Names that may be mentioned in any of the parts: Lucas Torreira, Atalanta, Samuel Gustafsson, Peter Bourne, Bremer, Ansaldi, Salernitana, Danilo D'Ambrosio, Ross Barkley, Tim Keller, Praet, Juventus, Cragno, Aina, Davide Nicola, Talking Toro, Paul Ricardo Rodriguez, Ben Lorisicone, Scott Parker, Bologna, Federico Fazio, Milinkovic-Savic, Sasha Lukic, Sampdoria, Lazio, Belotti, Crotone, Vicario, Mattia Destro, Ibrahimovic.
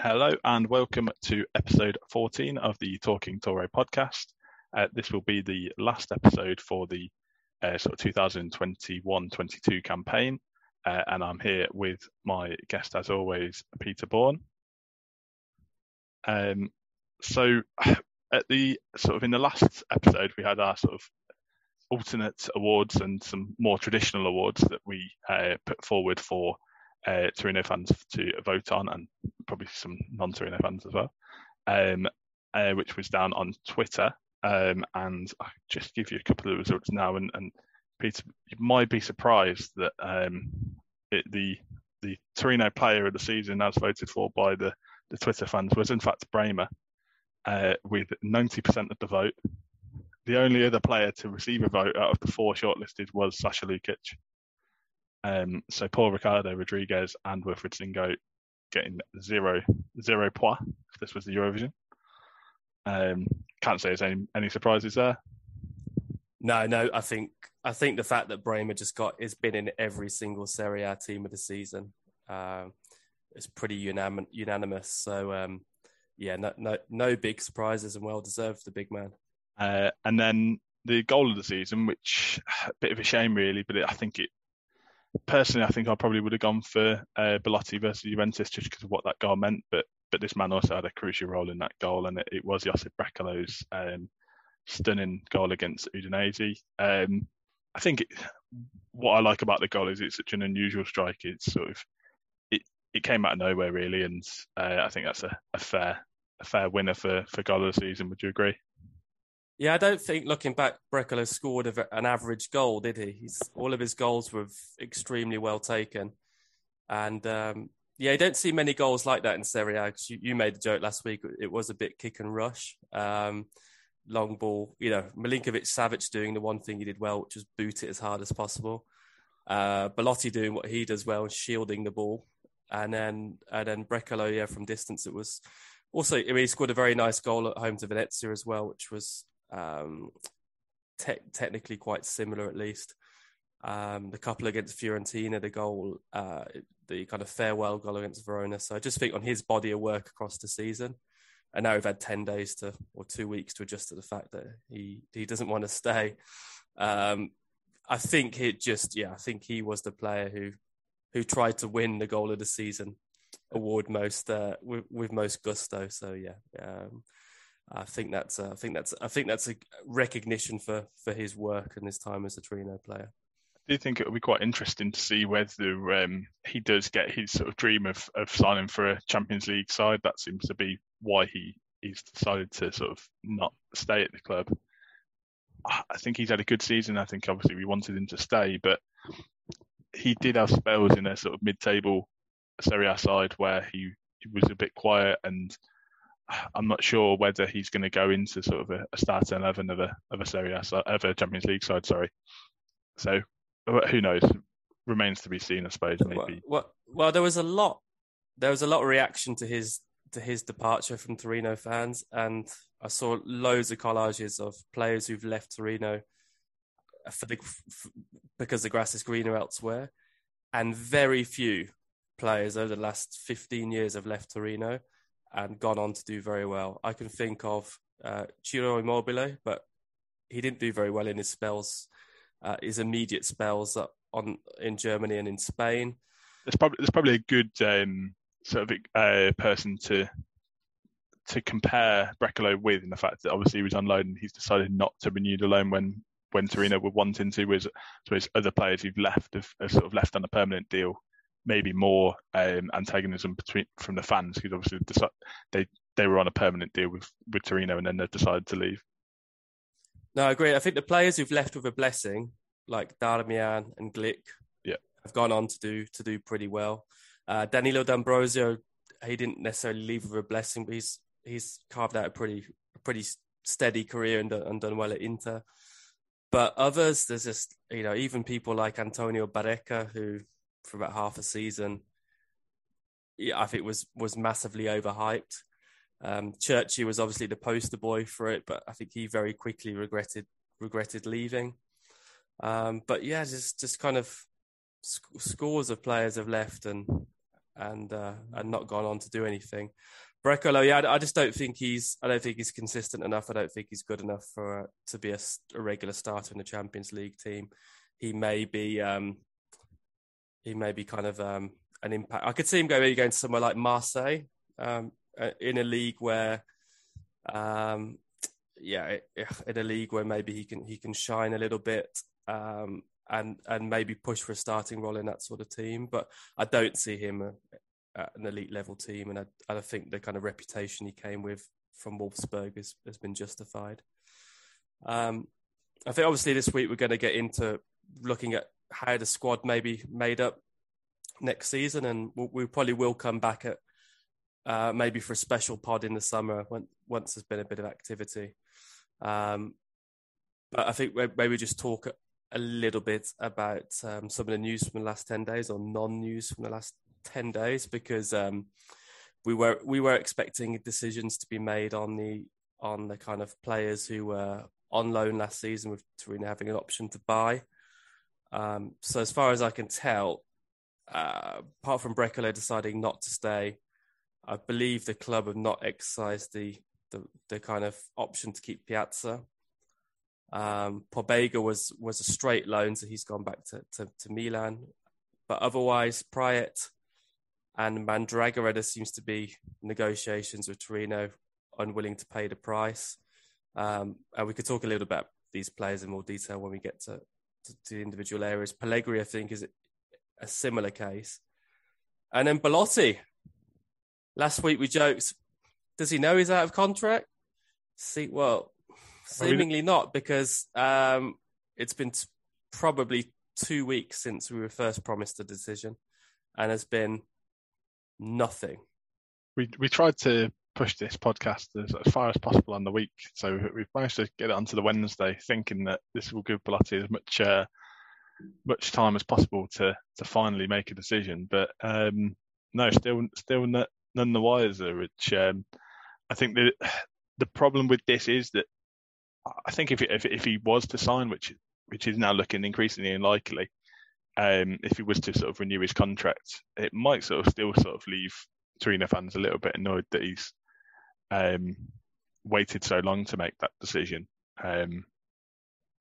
Hello and welcome to episode 14 of the Talking Toro podcast. This will be the last episode for the sort of 2021-22 campaign, and I'm here with my guest as always, Peter Bourne. So at the sort of in the last episode, we had our sort of alternate awards and some more traditional awards that we put forward for Torino fans to vote on, and probably some non-Torino fans as well, which was down on Twitter. And I'll just give you a couple of results now. And Peter, you might be surprised that the Torino player of the season, as voted for by the Twitter fans, was in fact Bremer, with 90% of the vote. The only other player to receive a vote out of the four shortlisted was Sasha Lukic. So Paul Ricardo, Rodriguez and Wilfried Singo getting zero points if this was the Eurovision. Can't say there's any surprises there. No, I think the fact that Bremer just has been in every single Serie A team of the season, it's pretty unanimous. So no big surprises, and well deserved, the big man. And then the goal of the season, which a bit of a shame really, but I think I probably would have gone for Belotti versus Juventus just because of what that goal meant. But this man also had a crucial role in that goal, and it was Yassine Brekalo's stunning goal against Udinese. I think what I like about the goal is it's such an unusual strike. It's sort of it came out of nowhere really, and I think that's a fair winner for goal of the season. Would you agree? Yeah, I don't think, looking back, Brekalo scored an average goal, did he? All of his goals were extremely well taken. And you don't see many goals like that in Serie A. Cause you made a joke last week, it was a bit kick and rush. Long ball, Milinkovic-Savic doing the one thing he did well, which was boot it as hard as possible. Belotti doing what he does well, shielding the ball. And then Brekalo, from distance, it was... Also, he scored a very nice goal at home to Venezia as well, which was... technically quite similar, at least. The couple against Fiorentina, the goal, the kind of farewell goal against Verona. So I just think on his body of work across the season, and now we've had 2 weeks to adjust to the fact that he doesn't want to stay. I think he was the player who tried to win the goal of the season award most with most gusto. So I think that's a recognition for his work and his time as a Torino player. I do think it will be quite interesting to see whether he does get his sort of dream of signing for a Champions League side. That seems to be why he's decided to sort of not stay at the club. I think he's had a good season. I think obviously we wanted him to stay, but he did have spells in a sort of mid-table Serie A side where he was a bit quiet, and I'm not sure whether he's going to go into sort of a starting 11 of a Serie A side, of a Champions League side. Sorry, so who knows? Remains to be seen, I suppose. Maybe. Well, there was a lot of reaction to his departure from Torino fans, and I saw loads of collages of players who've left Torino because the grass is greener elsewhere, and very few players over the last 15 years have left Torino and gone on to do very well. I can think of Ciro Immobile, but he didn't do very well in his spells, his immediate spells in Germany and in Spain. There's probably a good person to compare Brekalo with, in the fact that obviously he was on loan and he's decided not to renew the loan when Torino were wanting to, whereas other players who've left have sort of left on a permanent deal. Maybe more antagonism from the fans, because obviously they were on a permanent deal with Torino, and then they've decided to leave. No, I agree. I think the players who've left with a blessing, like Darmian and Glick, have gone on to do pretty well. Danilo D'Ambrosio, he didn't necessarily leave with a blessing, but he's carved out a pretty steady career and done well at Inter. But others, there's just even people like Antonio Barreca, who for about half a season, I think was massively overhyped. Churchy was obviously the poster boy for it, but I think he very quickly regretted leaving. Just kind of scores of players have left, and and not gone on to do anything. Brekalo, yeah, I just don't think he's consistent enough. I don't think he's good enough for to be a regular starter in the Champions League team. He may be kind of an impact. I could see him going to somewhere like Marseille, in a league where, in a league where maybe he can shine a little bit, and maybe push for a starting role in that sort of team. But I don't see him at an elite level team, and I think the kind of reputation he came with from Wolfsburg has been justified. I think obviously this week we're going to get into looking at how the squad may be made up next season, and we probably will come back at maybe for a special pod in the summer once there's been a bit of activity. But I think maybe just talk a little bit about some of the news from the last 10 days or non-news from the last 10 days, because we were expecting decisions to be made on the kind of players who were on loan last season, with Torino having an option to buy. So as far as I can tell, apart from Brekalo deciding not to stay, I believe the club have not exercised the kind of option to keep Piazza. Pobega was a straight loan, so he's gone back to Milan. But otherwise, Praet and Mandragora, there seems to be negotiations with Torino, unwilling to pay the price. And we could talk a little about these players in more detail when we get to the individual areas. Pellegri, I think, is a similar case. And then Belotti. Last week we joked, does he know he's out of contract? Seemingly not, because it's been probably 2 weeks since we were first promised a decision, and has been nothing. We tried to push this podcast as far as possible on the week, so we've managed to get it onto the Wednesday, thinking that this will give Belotti as much time as possible to finally make a decision. But no, still none the wiser. Which I think the problem with this is that I think if he was to sign, which is now looking increasingly unlikely, if he was to sort of renew his contract, it might still leave Torino fans a little bit annoyed that he's waited so long to make that decision. And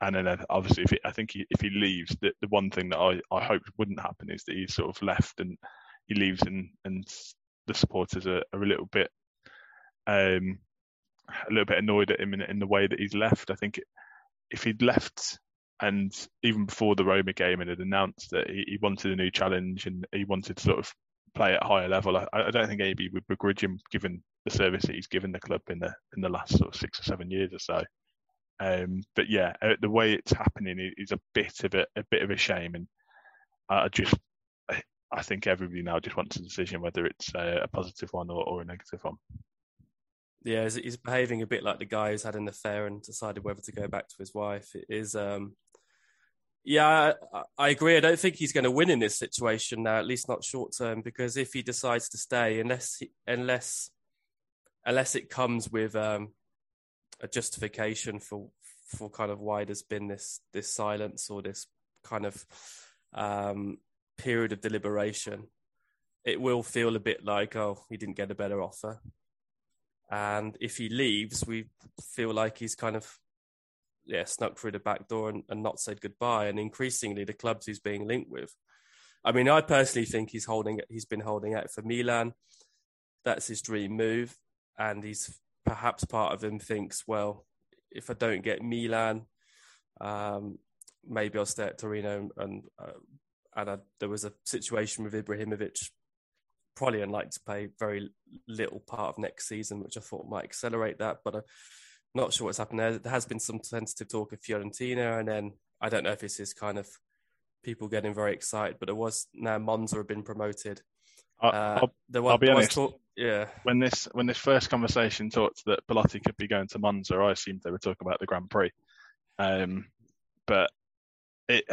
then obviously, if he leaves, the one thing that I hoped wouldn't happen is that he's sort of left and he leaves, and the supporters are a little bit annoyed at him in the way that he's left. I think if he'd left, and even before the Roma game, and had announced that he wanted a new challenge and he wanted to sort of play at a higher level, I don't think AB would begrudge him, given the service that he's given the club in the last sort of 6 or 7 years or so. But yeah, the way it's happening is a bit of a shame, and I think everybody now just wants a decision, whether it's a positive one or a negative one. Yeah, he's behaving a bit like the guy who's had an affair and decided whether to go back to his wife. It is, I agree. I don't think he's going to win in this situation now, at least not short term, because if he decides to stay, unless it comes with a justification for kind of why there's been this silence or this kind of period of deliberation, it will feel a bit like, oh, he didn't get a better offer. And if he leaves, we feel like he's kind of snuck through the back door and not said goodbye. And increasingly, the clubs he's being linked with. I mean, I personally think he's been holding out for Milan. That's his dream move, and he's perhaps part of him thinks, well, if I don't get Milan, maybe I'll stay at Torino. And there was a situation with Ibrahimovic. Probably unlikely to play very little part of next season, which I thought might accelerate that, but I'm not sure what's happened there. There has been some tentative talk of Fiorentina, and then I don't know if this is kind of people getting very excited, but there was now Monza have been promoted. I'll be honest. Yeah. When this first conversation talked that Belotti could be going to Monza, I assumed they were talking about the Grand Prix, but it.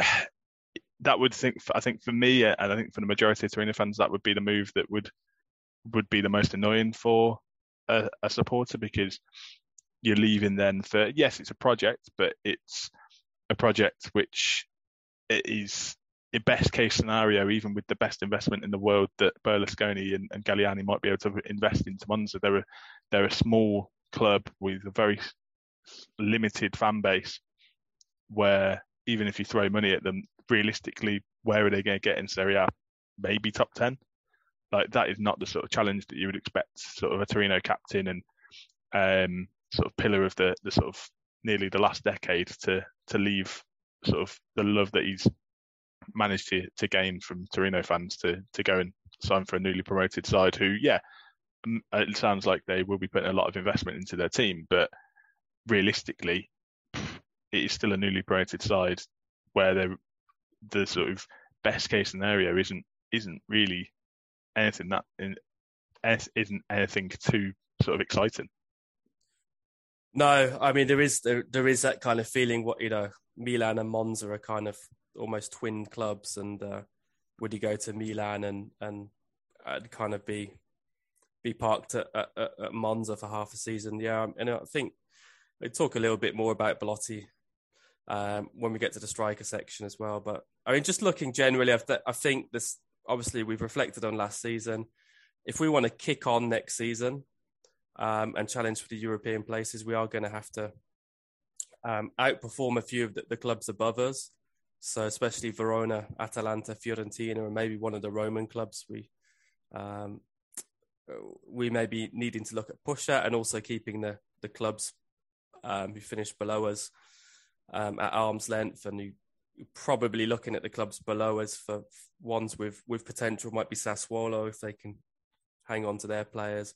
That would I think for me, and I think for the majority of Torino fans, that would be the move that would be the most annoying for a supporter, because you're leaving then for, yes, it's a project, but it's a project which it is in best case scenario, even with the best investment in the world that Berlusconi and Galliani might be able to invest into Monza, they're a small club with a very limited fan base where even if you throw money at them, realistically, where are they going to get in Serie A? Maybe top 10? Like, that is not the sort of challenge that you would expect sort of a Torino captain and sort of pillar of the sort of nearly the last decade to leave sort of the love that he's managed to gain from Torino fans to go and sign for a newly promoted side who, yeah, it sounds like they will be putting a lot of investment into their team, but realistically, it is still a newly promoted side where the sort of best case scenario isn't really anything too sort of exciting. No, I mean there is that kind of feeling. What, you know, Milan and Monza are kind of almost twin clubs, and would he go to Milan and kind of be parked at Monza for half a season? Yeah, and I think we talk a little bit more about Belotti when we get to the striker section as well. But I mean, just looking generally, I think this, obviously we've reflected on last season. If we want to kick on next season and challenge for the European places, we are going to have to outperform a few of the clubs above us. So especially Verona, Atalanta, Fiorentina, and maybe one of the Roman clubs. We may be needing to look at push out and also keeping the clubs who finished below us at arm's length, and you're probably looking at the clubs below us for ones with potential. Might be Sassuolo if they can hang on to their players.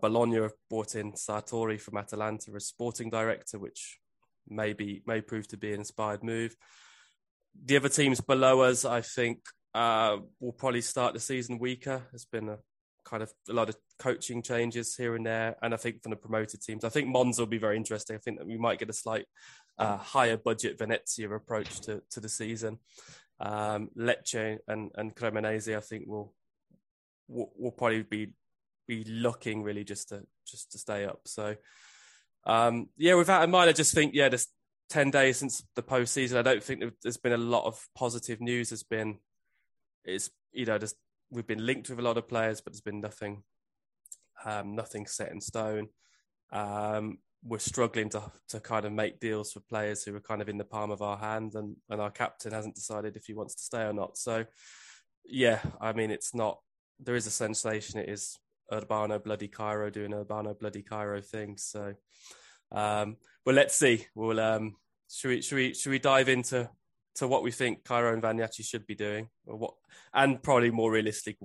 Bologna have brought in Sartori from Atalanta as sporting director, which may prove to be an inspired move. The other teams below us, I think, will probably start the season weaker. There's been a lot of coaching changes here and there. And I think from the promoted teams, I think Monza will be very interesting. I think that we might get a slight higher budget Venezia approach to the season. Lecce and Cremonese, I think, will probably be looking really just to stay up. So, with that in mind, I just think, there's 10 days since the postseason. I don't think there's been a lot of positive news. We've been linked with a lot of players, but there's been nothing set in stone. We're struggling to kind of make deals for players who are kind of in the palm of our hand, and our captain hasn't decided if he wants to stay or not. So, yeah, I mean, it's not. There is a sensation it is Urbano bloody Cairo doing Urbano bloody Cairo things. So, well, let's see. We'll should we dive into what we think Cairo and Vagnacci should be doing, and probably more realistically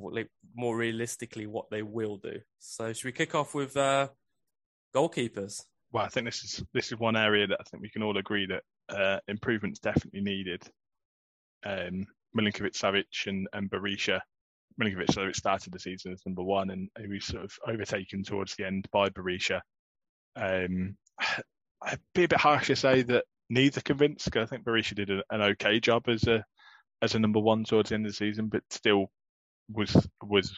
what they will do. So should we kick off with goalkeepers? Well, I think this is one area that I think we can all agree that improvement's definitely needed. Milinkovic-Savic and Berisha. Milinkovic-Savic started the season as number one, and he was sort of overtaken towards the end by Berisha. I'd be a bit harsh to say that neither convinced, because I think Berisha did an okay job as a number one towards the end of the season, but still was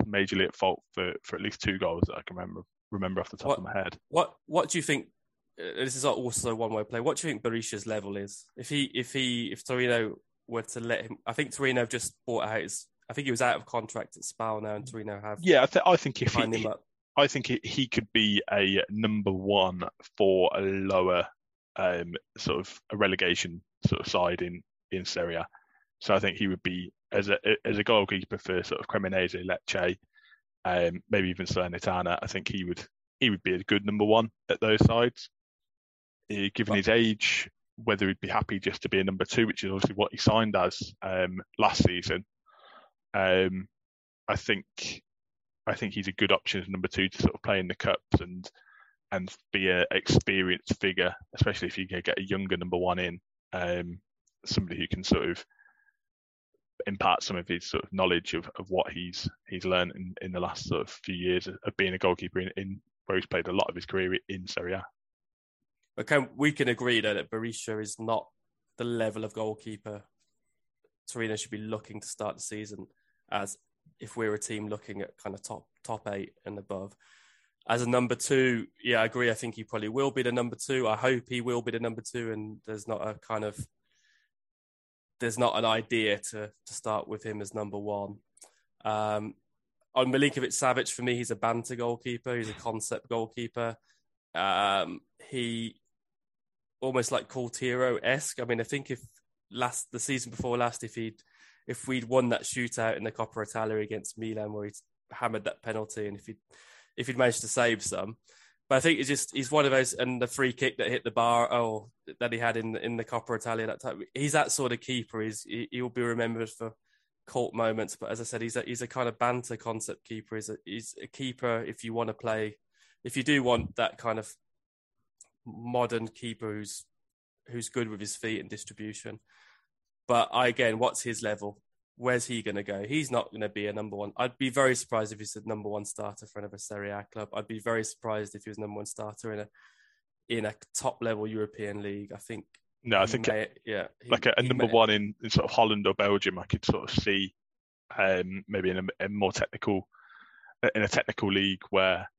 majorly at fault for at least two goals that I can remember off the top of my head. What do you think? This is also one way play. What do you think Berisha's level is? If Torino were to let him, I think Torino have just bought out his. I think he was out of contract at Spal now, and Torino have. Yeah, I think he could be a number one for a lower. Sort of a relegation sort of side in Serie A. So I think he would be as a goalkeeper for sort of Cremonese, Lecce, maybe even Salernitana. I think he would be a good number one at those sides. Given his age, whether he'd be happy just to be a number two, which is obviously what he signed as last season. I think he's a good option as number two to sort of play in the cups and be an experienced figure, especially if you can get a younger number one in, somebody who can sort of impart some of his sort of knowledge of what he's learned in the last sort of few years of being a goalkeeper in where he's played a lot of his career in Serie A. Okay, we can agree that Berisha is not the level of goalkeeper Torino should be looking to start the season as, if we're a team looking at kind of top eight and above. As a number two, yeah, I agree. I think he probably will be the number two. I hope he will be the number two, and there's not a kind of there's not an idea to start with him as number one. On Milinkovic Savic, for me, he's a banter goalkeeper. He's a concept goalkeeper. He almost like Coltero-esque. I mean, I think the season before last, if we'd won that shootout in the Coppa Italia against Milan, where he hammered that penalty, and if he'd managed to save some. But I think it's just, he's one of those, and the free kick that hit the bar, that he had in the Coppa Italia that time. He's that sort of keeper. He'll be remembered for cult moments. But as I said, he's a kind of banter concept keeper. He's a keeper if you want to play, if you do want that kind of modern keeper who's good with his feet and distribution. But again, what's his level? Where's he going to go? He's not going to be a number one. I'd be very surprised if he's a number one starter for another Serie A club. I'd be very surprised if he was number one starter in a top-level European league. One in sort of Holland or Belgium, I could sort of see maybe in a technical league where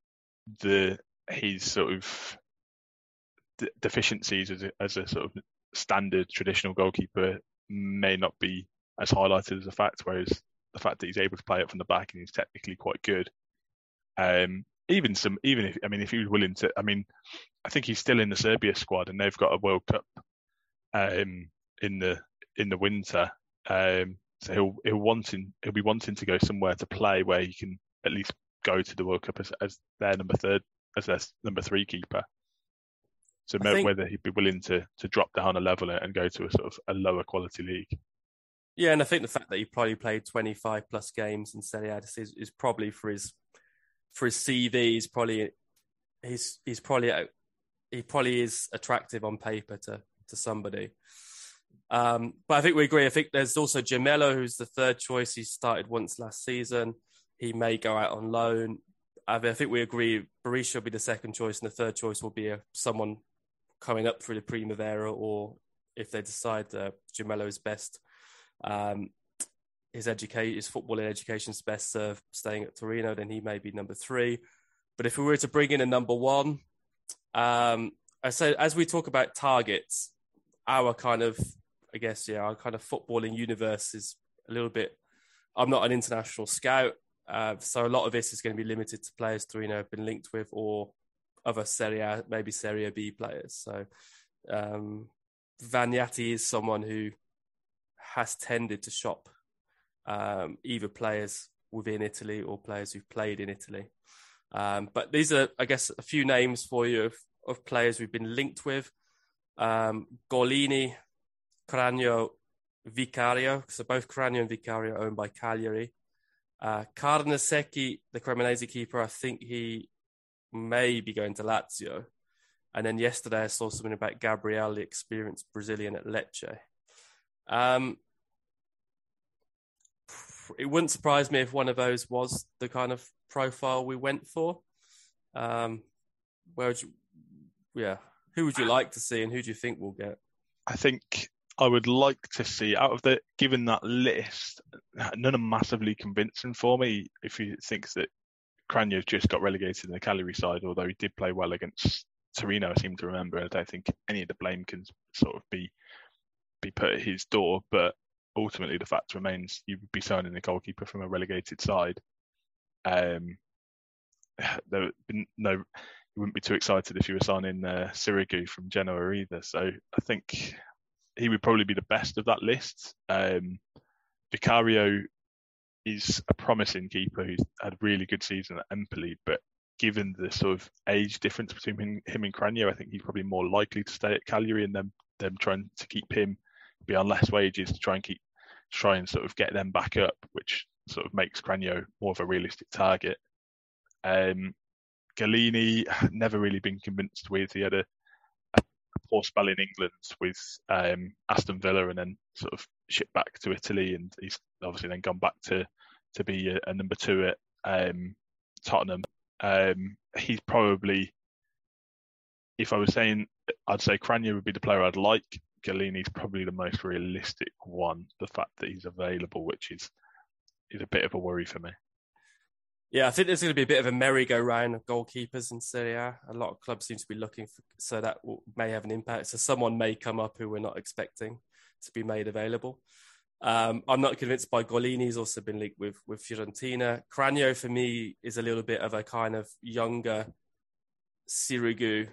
his sort of deficiencies as a sort of standard traditional goalkeeper may not be as highlighted as a fact, whereas the fact that he's able to play up from the back and he's technically quite good. If he was willing to, I think he's still in the Serbia squad, and they've got a World Cup in the winter. So he'll be wanting to go somewhere to play where he can at least go to the World Cup as their number three keeper. So whether he'd be willing to drop down a level and go to a sort of a lower quality league. Yeah, and I think the fact that he probably played 25 plus games in Serie A is probably for his CV. He probably is attractive on paper to somebody. But I think we agree. I think there's also Giamello, who's the third choice. He started once last season. He may go out on loan. I think we agree. Berisha will be the second choice, and the third choice will be someone coming up through the Primavera, or if they decide Giamello is best. His football and education is best served staying at Torino, then he may be number three. But if we were to bring in a number one, I say, as we talk about targets, our kind of footballing universe is a little bit, I'm not an international scout, so a lot of this is going to be limited to players Torino have been linked with, or other Serie A, maybe Serie B players. So Vagnatti is someone who has tended to shop either players within Italy or players who've played in Italy. But these are, I guess, a few names for you of players we've been linked with. Gollini, Cragno, Vicario. So both Cragno and Vicario are owned by Cagliari. Carnesecchi, the Cremonese keeper, I think he may be going to Lazio. And then yesterday I saw something about Gabriel, the experienced Brazilian at Lecce. It wouldn't surprise me if one of those was the kind of profile we went for. Who would you like to see, and who do you think we'll get? I think I would like to see, given that list, none are massively convincing for me. If he thinks that Cragno's just got relegated in the Cagliari side, although he did play well against Torino, I seem to remember, I don't think any of the blame can sort of be put at his door, but ultimately the fact remains you would be signing a goalkeeper from a relegated side. You wouldn't be too excited if you were signing Sirigu from Genoa either. So I think he would probably be the best of that list. Vicario is a promising keeper who's had a really good season at Empoli, but given the sort of age difference between him and Cragno, I think he's probably more likely to stay at Cagliari, and them trying to keep him, be on less wages to try and sort of get them back up, which sort of makes Cragno more of a realistic target. Gollini, never really been convinced with. He had a poor spell in England with Aston Villa, and then sort of shipped back to Italy, and he's obviously then gone back to be a number two at Tottenham. He's probably, if I was saying, I'd say Cragno would be the player I'd like. Gollini's probably the most realistic one, the fact that he's available, which is a bit of a worry for me. Yeah, I think there's going to be a bit of a merry-go-round of goalkeepers in Serie A. A lot of clubs seem to be looking for, so that may have an impact. So someone may come up who we're not expecting. to be made available. I'm not convinced by Gollini. He's also been linked with Fiorentina. Cragno, for me, is a little bit of a kind of younger Sirigu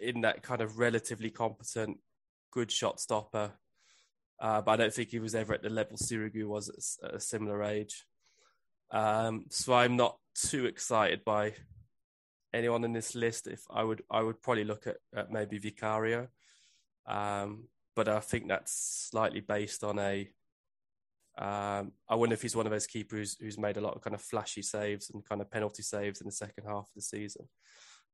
in that kind of relatively competent, good shot stopper. But I don't think he was ever at the level Sirigu was at a similar age. So I'm not too excited by anyone in this list. If I would probably look at maybe Vicario. But I think that's slightly based on I wonder if he's one of those keepers who's made a lot of kind of flashy saves and kind of penalty saves in the second half of the season.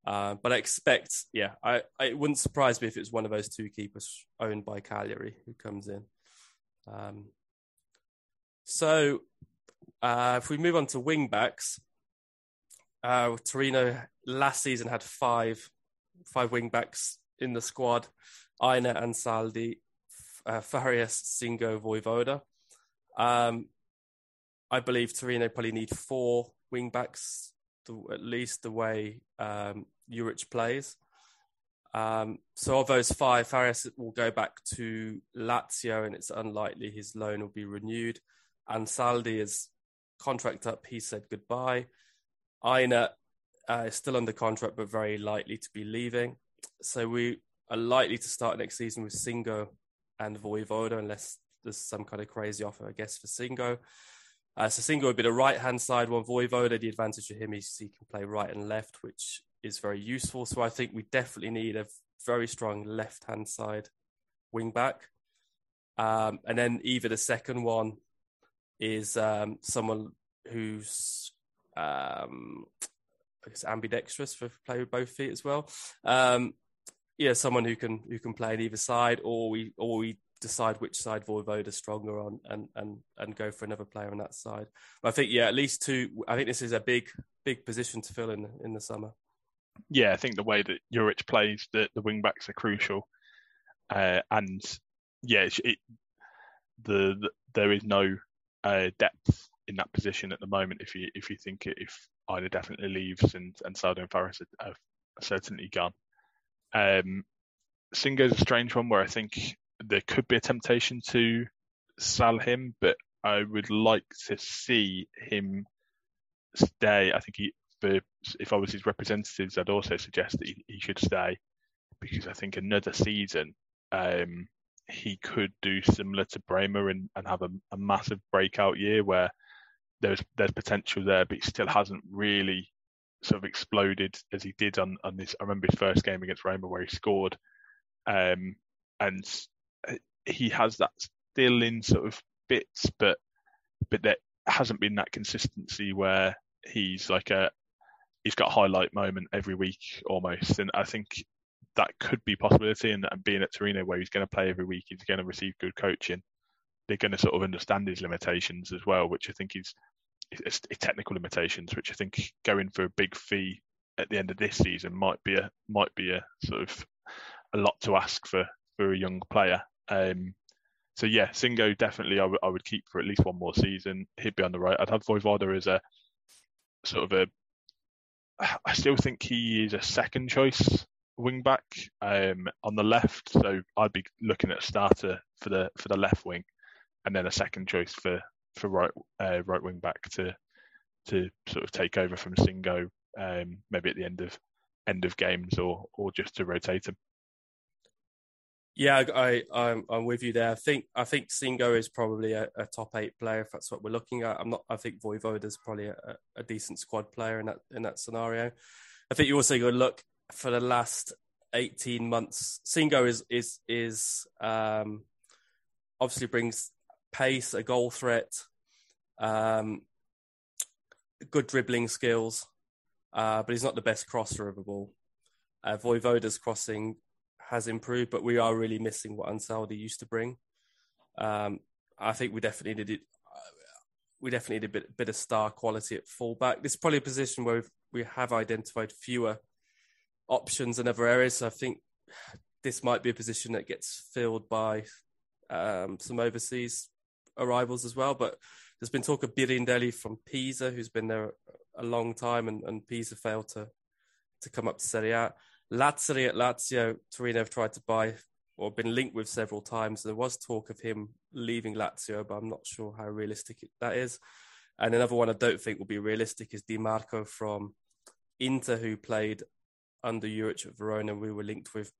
But I expect, it wouldn't surprise me if it's one of those two keepers owned by Cagliari who comes in. So if we move on to wing-backs, Torino last season had five wing-backs in the squad. Aina, Ansaldi, Farias, Singo, Voivoda. I believe Torino probably need four wing-backs, at least the way Juric plays. So of those five, Farias will go back to Lazio, and it's unlikely his loan will be renewed. Ansaldi is contract up. He said goodbye. Aina is still under contract, but very likely to be leaving. So we are likely to start next season with Singo and Voivoda, unless there's some kind of crazy offer, I guess, for Singo. So Singo would be the right-hand side one. Voivoda, the advantage of him is he can play right and left, which is very useful. So I think we definitely need a very strong left-hand side wing-back. And then either the second one is someone who's I guess ambidextrous, for play with both feet as well. Someone who can play on either side, or we decide which side Voivoda's stronger on and go for another player on that side. But I think at least two. I think this is a big position to fill in the summer. Yeah, I think the way that Juric plays, the wing backs are crucial, there is no depth in that position at the moment. If you think if Ida definitely leaves and Sardo and Faris are certainly gone, Singo's a strange one where I think there could be a temptation to sell him, but I would like to see him stay. I think if I was his representatives, I'd also suggest that he should stay, because I think another season he could do similar to Bremer and have a massive breakout year where there's potential there, but he still hasn't really sort of exploded as he did on this. I remember his first game against Roma where he scored, and he has that still in sort of bits, but there hasn't been that consistency where he's like he's got a highlight moment every week almost, and I think that could be a possibility, and being at Torino where he's going to play every week, he's going to receive good coaching. They're going to sort of understand his limitations as well, which I think is technical limitations, which I think going for a big fee at the end of this season might be a sort of a lot to ask for a young player. Singo definitely I would keep for at least one more season. He'd be on the right. I'd have Voivoda as a sort of I still think he is a second choice wing back on the left, so I'd be looking at a starter for the left wing, and then a second choice for right wing back to sort of take over from Singo, maybe at the end of games or just to rotate him. Yeah, I'm with you there. I think Singo is probably a top 8 player if that's what we're looking at. I think Voivoda's probably a decent squad player in that scenario. I think you also got to look. For the last 18 months, Singo is obviously brings pace, a goal threat, good dribbling skills, but he's not the best crosser of a ball. Voivoda's crossing has improved, but we are really missing what Ansaldi used to bring. I think we definitely needed a bit of star quality at fullback. This is probably a position where we have identified fewer options in other areas. So I think this might be a position that gets filled by some overseas arrivals as well. But there's been talk of Birindelli from Pisa, who's been there a long time, and Pisa failed to come up to Serie A. Lazzari at Lazio, Torino have tried to buy or been linked with several times. There was talk of him leaving Lazio, but I'm not sure how realistic that is. And another one I don't think will be realistic is Di Marco from Inter, who played under Juric at Verona. We were linked with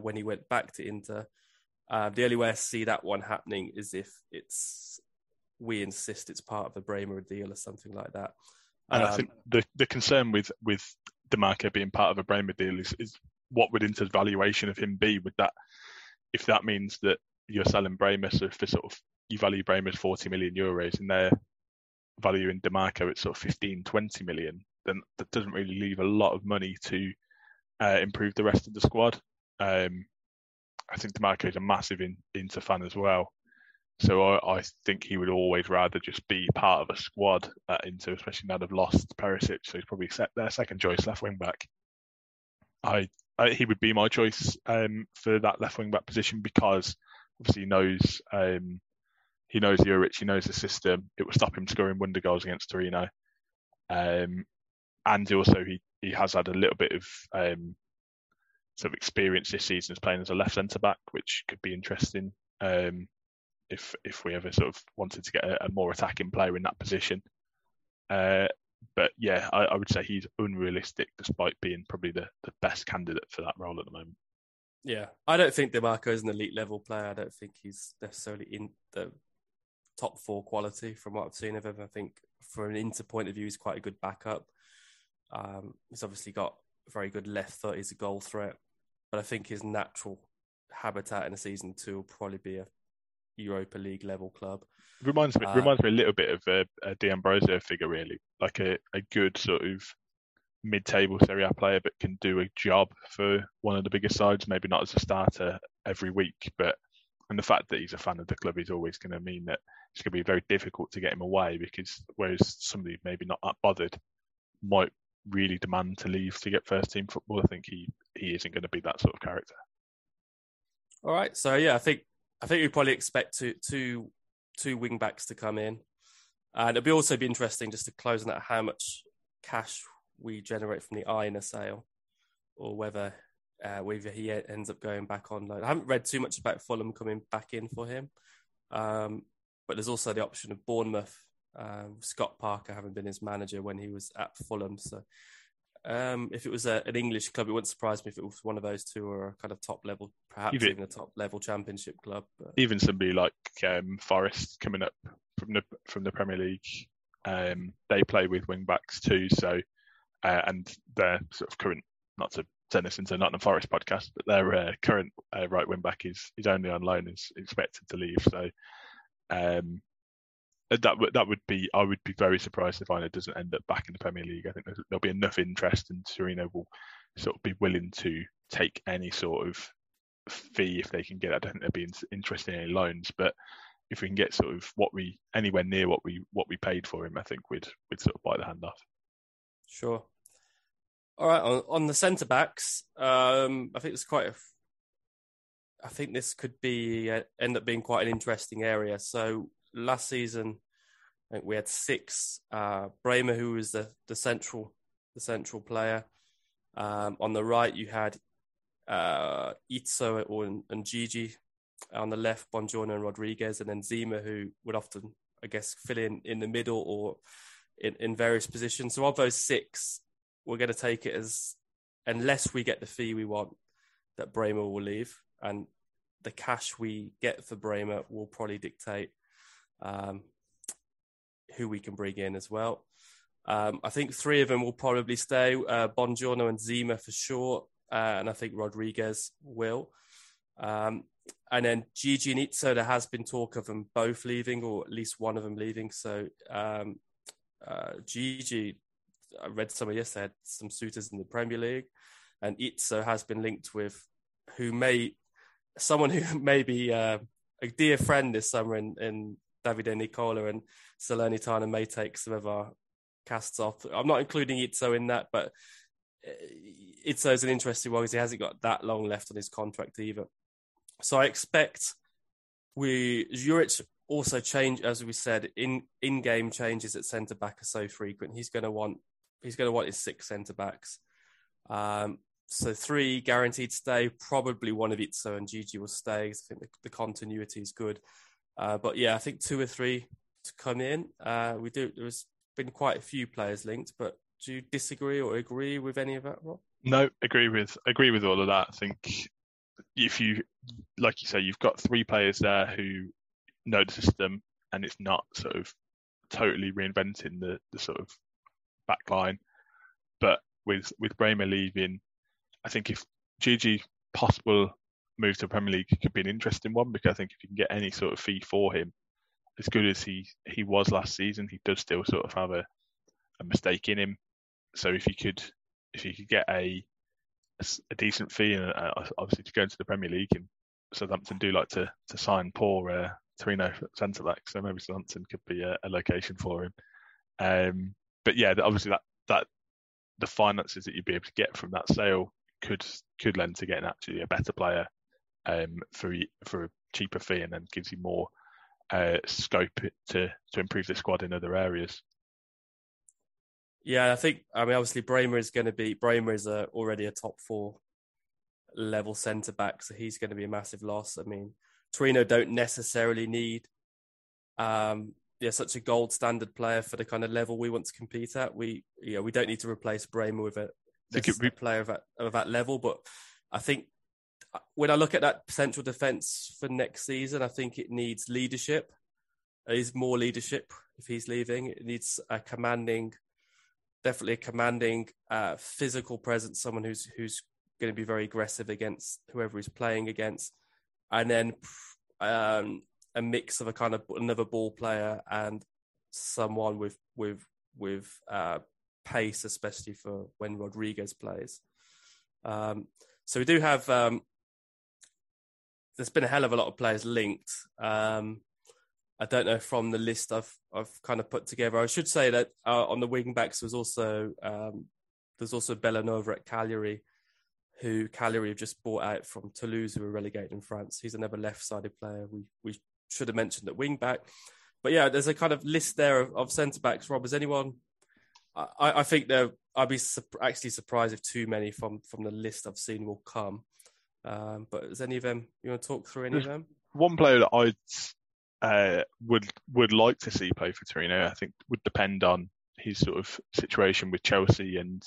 when he went back to Inter. The only way I see that one happening is if we insist it's part of the Bremer deal or something like that. And I think the concern with Di Marco being part of a Bremer deal is what would Inter's valuation of him be? Would that, if that means that you're selling Bremer, so if sort of you value Bremer as 40 million euros and they're valuing Di Marco at sort of 15, 20 million, then that doesn't really leave a lot of money to improve the rest of the squad. I think Di Marco is a massive Inter fan as well. So I think he would always rather just be part of a squad at Inter, especially now they've lost Perisic. So he's probably set their second choice left wing back. He would be my choice for that left wing back position, because obviously he knows Juric, he knows the system. It will stop him scoring wonder goals against Torino, and also he has had a little bit of sort of experience this season as playing as a left centre back, which could be interesting. If we ever sort of wanted to get a more attacking player in that position. But yeah, I would say he's unrealistic, despite being probably the best candidate for that role at the moment. Yeah, I don't think Di Marco is an elite level player. I don't think he's necessarily in the top four quality from what I've seen of him. I think from an Inter point of view, he's quite a good backup. He's obviously got a very good left foot. He's a goal threat. But I think his natural habitat in a season two will probably be a Europa League level club. Reminds me a little bit of a Di Ambrosio figure, really, like a good sort of mid-table Serie A player, but can do a job for one of the bigger sides. Maybe not as a starter every week, and the fact that he's a fan of the club is always going to mean that it's going to be very difficult to get him away. Because whereas somebody maybe not that bothered might really demand to leave to get first team football, I think he isn't going to be that sort of character. All right, so yeah, I think we probably expect two wing backs to come in, and it'll also be interesting just to close on that how much cash we generate from the Aina sale, or whether he ends up going back on loan. I haven't read too much about Fulham coming back in for him, but there's also the option of Bournemouth. Scott Parker having been his manager when he was at Fulham, so if it was an English club, it wouldn't surprise me if it was one of those two, or a kind of top level, perhaps even a top level Championship club. But even somebody like Forest coming up from the Premier League, they play with wing backs too. So, and their sort of current, not to turn this into a Nottingham Forest podcast, but their current right wing back is only on loan, is expected to leave. So, I would be very surprised if Aina doesn't end up back in the Premier League. I think there'll be enough interest, and Torino will sort of be willing to take any sort of fee if they can get it. I don't think they'll be interested in any loans, but if we can get sort of anywhere near what we paid for him, I think we'd sort of bite the hand off. Sure. All right. On the centre backs, I think I think this could be end up being quite an interesting area. So, last season, I think we had six. Bremer, who was the central player. On the right, you had Itzo and Gigi. On the left, Bongiorno and Rodriguez. And then Zima, who would often, I guess, fill in the middle or in various positions. So of those six, we're going to take it as, unless we get the fee we want, that Bremer will leave. And the cash we get for Bremer will probably dictate who we can bring in as well. I think three of them will probably stay, Bongiorno and Zima for sure, and I think Rodriguez will, and then Gigi and Itzo, there has been talk of them both leaving, or at least one of them leaving. So Gigi, I read somewhere yesterday, had some suitors in the Premier League, and Itzo has been linked with someone who may be a dear friend this summer in Davide Nicola, and Salernitana may take some of our casts off. I'm not including Itzo in that, but Itzo is an interesting one because he hasn't got that long left on his contract either. So I expect Juric also change, as we said, in-game changes at centre back are so frequent. He's going to want his six centre backs. So three guaranteed to stay, probably one of Itzo and Gigi will stay. I think the continuity is good. But yeah, I think two or three to come in. There's been quite a few players linked, but do you disagree or agree with any of that, Rob? No, agree with all of that. I think if you, like you say, you've got three players there who know the system, and it's not sort of totally reinventing the sort of back line. But with Bremer leaving, I think if Gigi possible move to Premier League could be an interesting one, because I think if you can get any sort of fee for him, as good as he was last season, he does still sort of have a mistake in him. So if you could get a decent fee, and obviously to go into the Premier League, and Southampton do like to sign poor Torino centre-back, so maybe Southampton could be a location for him. But yeah, obviously that the finances that you'd be able to get from that sale could lend to getting actually a better player for a cheaper fee, and then gives you more scope to improve the squad in other areas. Yeah, I think, I mean, obviously Bremer is already a top four level centre-back, so he's going to be a massive loss. I mean, Torino don't necessarily need such a gold standard player for the kind of level we want to compete at. We don't need to replace Bremer with a player of that level, but I think when I look at that central defence for next season, I think it needs leadership. It is more leadership if he's leaving. It needs a commanding physical presence, someone who's going to be very aggressive against whoever he's playing against, and then a mix of a kind of another ball player and someone with pace, especially for when Rodriguez plays. So we do have. There's been a hell of a lot of players linked. I don't know from the list I've kind of put together. I should say that on the wing backs was also there's also Bellanova at Cagliari, who Cagliari have just bought out from Toulouse, who were relegated in France. He's another left-sided player. We should have mentioned at wing back, but yeah, there's a kind of list there of centre backs. Rob, is anyone? I think there. I'd be actually surprised if too many from the list I've seen will come. But is any of them you want to talk through? There's of them? One player that I would like to see play for Torino, I think, would depend on his sort of situation with Chelsea and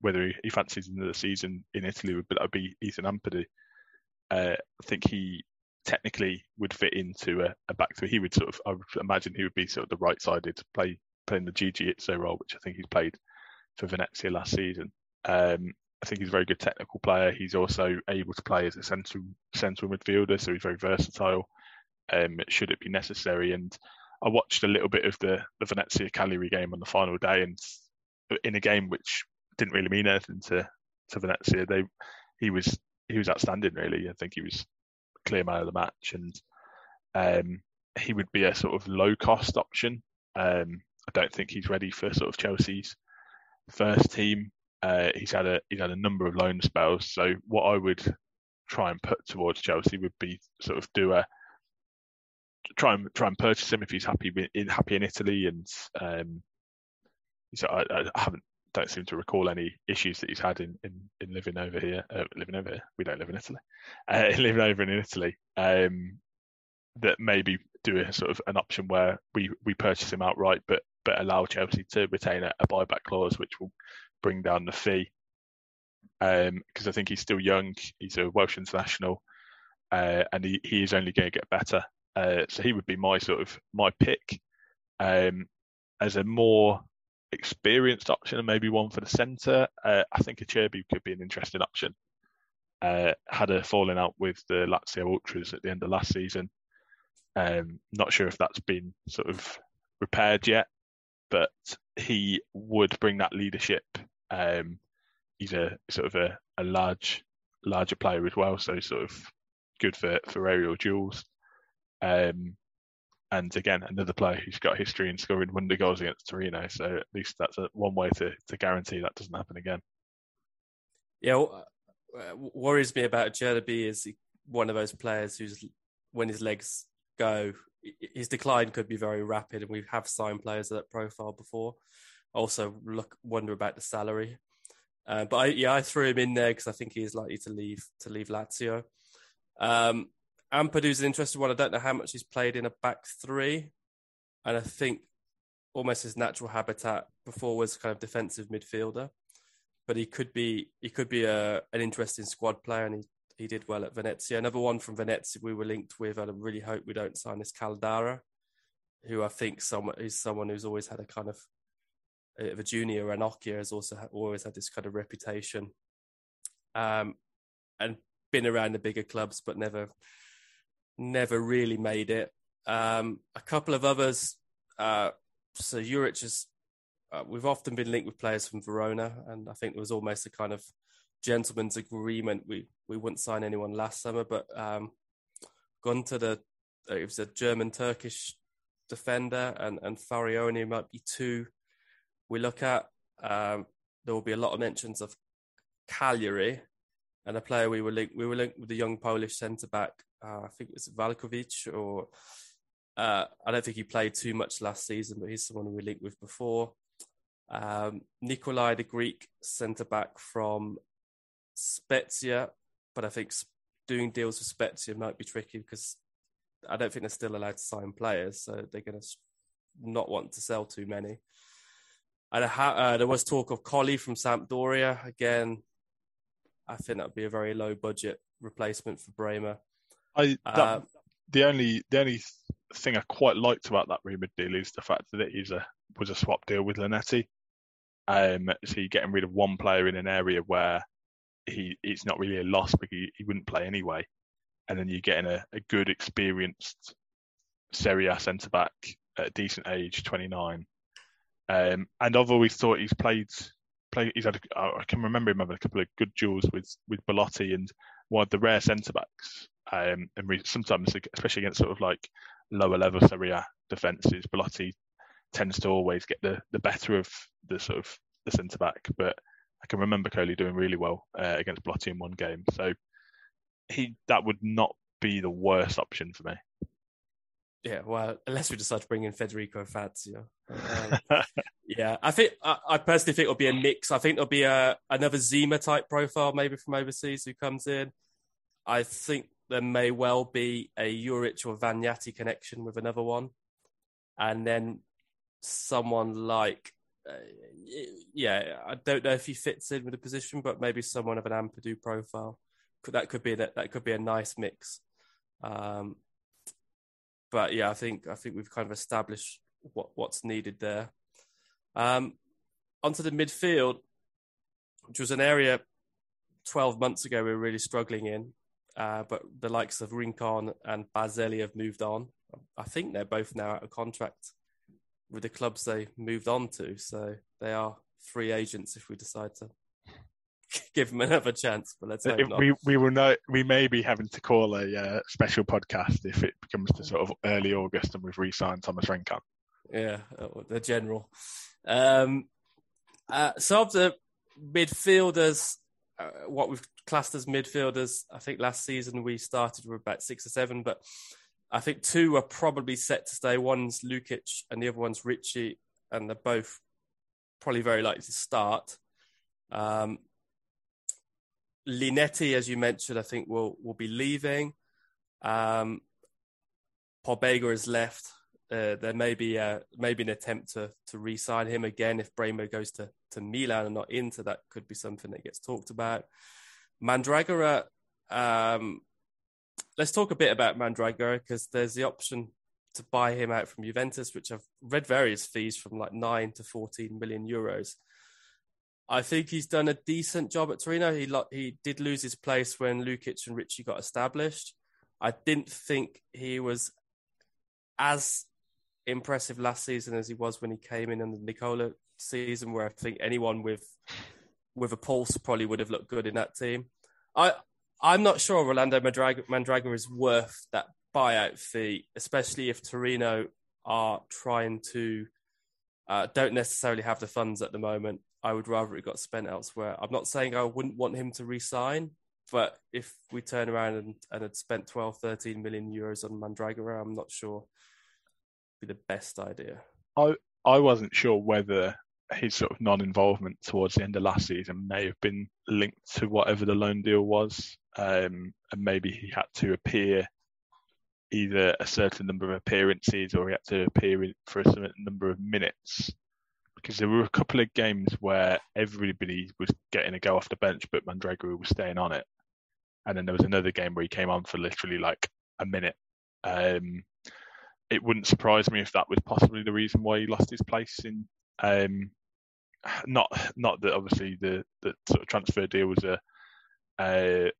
whether he fancies another season in Italy, but that would be Ethan Ampadu. I think he technically would fit into a back three. He would sort of, I would imagine he would be sort of the right-sided playing the Gigi Itzo role, which I think he's played for Venezia last season. I think he's a very good technical player. He's also able to play as a central midfielder, so he's very versatile. Should it be necessary? And I watched a little bit of the Venezia Cagliari game on the final day, and in a game which didn't really mean anything to Venezia, he was outstanding. Really, I think he was clear man of the match, and he would be a sort of low cost option. I don't think he's ready for sort of Chelsea's first team. He's had a number of loan spells. So what I would try and put towards Chelsea would be sort of do a try and purchase him if he's happy in Italy, and so I don't seem to recall any issues that he's had in living over here. We don't live in Italy. Living over in Italy, that maybe do a sort of an option where we purchase him outright, but allow Chelsea to retain a buyback clause, which will bring down the fee. Because I think he's still young. He's a Welsh international, and he is only going to get better. So he would be my pick as a more experienced option, and maybe one for the centre. I think Acerbi could be an interesting option. Had a falling out with the Lazio Ultras at the end of last season. Not sure if that's been sort of repaired yet, but he would bring that leadership. He's a sort of a larger player as well, so sort of good for aerial duels. And again, another player who's got history in scoring wonder goals against Torino, so at least that's one way to guarantee that doesn't happen again. Yeah, what worries me about Acerbi is one of those players who's, when his legs go, his decline could be very rapid, and we have signed players of that profile before. Also, wonder about the salary. But I threw him in there because I think he is likely to leave Lazio. Ampadu's an interesting one. I don't know how much he's played in a back three. And I think almost his natural habitat before was kind of defensive midfielder. But he could be an interesting squad player, and he did well at Venezia. Another one from Venezia we were linked with, and I really hope we don't sign, this Caldara, who I think is someone who's always had a kind of of a junior. Ranocchia has also always had this kind of reputation, and been around the bigger clubs, but never really made it. A couple of others. So Juric is, we've often been linked with players from Verona, and I think there was almost a kind of gentleman's agreement. We wouldn't sign anyone last summer, but Gunter, it was a German-Turkish defender, and Farioni might be two we look at. There will be a lot of mentions of Cagliari, and a player we were linked with, the young Polish centre-back, I think it was Valkovic, or I don't think he played too much last season, but he's someone we were linked with before. Nikolai, the Greek centre-back from Spezia, but I think doing deals with Spezia might be tricky because I don't think they're still allowed to sign players, so they're going to not want to sell too many. And there was talk of Colli from Sampdoria. Again, I think that would be a very low-budget replacement for Bremer. The only thing I quite liked about that rumoured deal is the fact that it was a swap deal with Linetti. So you're getting rid of one player in an area where it's not really a loss because he wouldn't play anyway. And then you're getting a good, experienced Serie A centre-back at a decent age, 29. And I've always thought he's played. I can remember him having a couple of good duels with Belotti, and one of the rare centre-backs. And sometimes, especially against sort of like lower-level Serie A defences, Belotti tends to always get the better of the sort of the centre-back. But I can remember Colli doing really well against Belotti in one game. So that would not be the worst option for me. Yeah, well, unless we decide to bring in Federico Fazio. Yeah, I personally think it'll be a mix. I think there'll be another Zima-type profile maybe from overseas who comes in. I think there may well be a Juric or Vagnatti connection with another one. And then someone like... I don't know if he fits in with the position, but maybe someone of an Ampadu profile. That could be a nice mix, but yeah, I think we've kind of established what's needed there. Onto the midfield, which was an area 12 months ago we were really struggling in, but the likes of Rincon and Bazelli have moved on. I think they're both now out of contract with the clubs they moved on to, so they are free agents if we decide to give him another chance, but let's hope not. We will know. We may be having to call a special podcast if it becomes to sort of early August and we've re-signed Thomas Rincon. Yeah, the general. So of the midfielders, what we've classed as midfielders, I think last season we started with about 6 or 7, but I think 2 are probably set to stay. One's Lukic and the other one's Ricci, and they're both probably very likely to start. Linetti, as you mentioned, I think will be leaving. Pobega has left. There may be an attempt to re-sign him again if Bremer goes to Milan and not Inter. That could be something that gets talked about. Mandragora. Let's talk a bit about Mandragora, because there's the option to buy him out from Juventus, which I've read various fees from like 9 to 14 million euros. I think he's done a decent job at Torino. He did lose his place when Lukic and Ricci got established. I didn't think he was as impressive last season as he was when he came in the Nicola season, where I think anyone with a pulse probably would have looked good in that team. I'm not sure Rolando Mandragora is worth that buyout fee, especially if Torino are trying to don't necessarily have the funds at the moment. I would rather it got spent elsewhere. I'm not saying I wouldn't want him to re-sign, but if we turn around and had spent 12, 13 million euros on Mandragora, I'm not sure it'd be the best idea. I wasn't sure whether his sort of non-involvement towards the end of last season may have been linked to whatever the loan deal was, and maybe he had to appear either a certain number of appearances or he had to appear for a certain number of minutes, because there were a couple of games where everybody was getting a go off the bench but Mandragora was staying on it, and then there was another game where he came on for literally like a minute. It wouldn't surprise me if that was possibly the reason why he lost his place in. Not that obviously the sort of transfer deal was a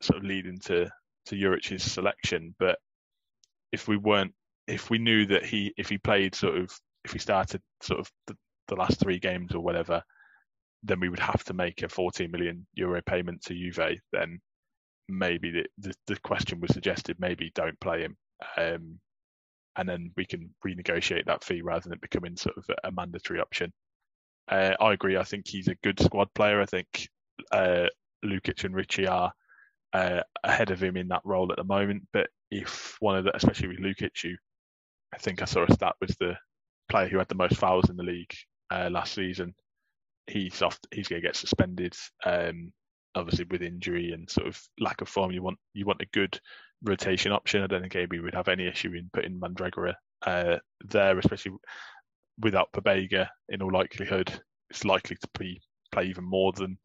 sort of leading to Juric's selection, but if we knew that if he started the last three games or whatever, then we would have to make a 14 million euro payment to Juve. Then maybe the question was suggested, maybe don't play him. And then we can renegotiate that fee rather than it becoming sort of a mandatory option. I agree. I think he's a good squad player. I think Lukic and Richie are ahead of him in that role at the moment. But if one of the, especially with Lukic, I think I saw a stat, was the player who had the most fouls in the league last season. He's going to get suspended, obviously with injury and sort of lack of form. You want a good rotation option. I don't think AB would have any issue in putting Mandragora there, especially without Pobega. In all likelihood, it's likely to play even more than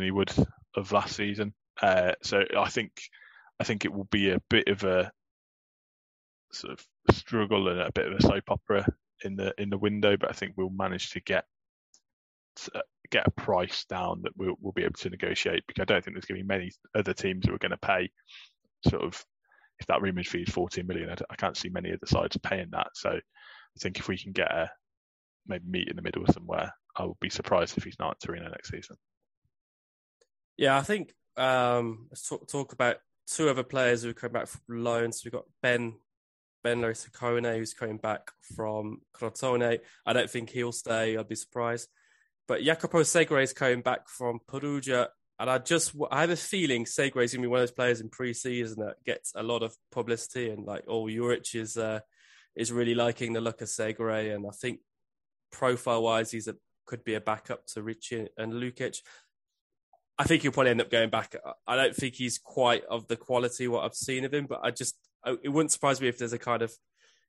he would of last season. So I think it will be a bit of a sort of struggle and a bit of a soap opera in the window, but I think we'll manage to get a price down that we'll be able to negotiate, because I don't think there's going to be many other teams who are going to pay sort of, if that rumour fee is 14 million, I can't see many other sides paying that. So I think if we can get a maybe meet in the middle somewhere, I would be surprised if he's not at Torino next season. Yeah, I think let's talk about two other players who come back from loan. So we've got Ben Lorisicone, who's coming back from Crotone. I don't think he'll stay. I'd be surprised. But Jacopo Segre is coming back from Perugia. And I have a feeling Segre is going to be one of those players in pre-season that gets a lot of publicity. And like, Juric is really liking the look of Segre. And I think profile-wise, could be a backup to Ricci and Lukic. I think he'll probably end up going back. I don't think he's quite of the quality what I've seen of him. But it wouldn't surprise me if there's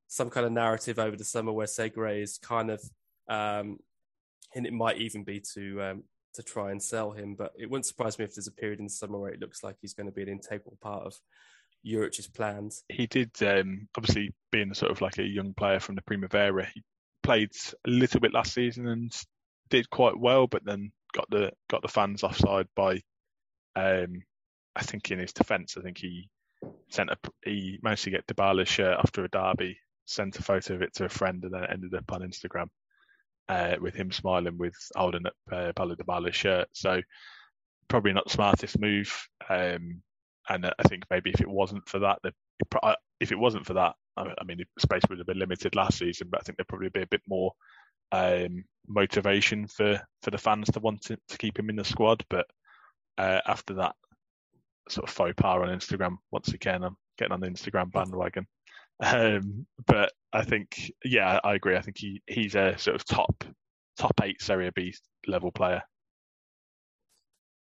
some kind of narrative over the summer where Segre is kind of... and it might even be to try and sell him, but it wouldn't surprise me if there's a period in the summer where it looks like he's going to be an integral part of Juric's plans. He did, obviously being sort of like a young player from the Primavera, he played a little bit last season and did quite well, but then got the fans offside by, I think in his defence, I think he managed to get Dybala's shirt after a derby, sent a photo of it to a friend, and then it ended up on Instagram. With him smiling with holding up Paulo Dybala's shirt. So probably not the smartest move. And I think maybe if it wasn't for that, I mean, space would have been limited last season, but I think there'd probably be a bit more motivation for the fans to want to keep him in the squad. But after that sort of faux pas on Instagram, once again, I'm getting on the Instagram bandwagon. But I think, yeah, I agree. I think he's a sort of top 8 Serie B level player.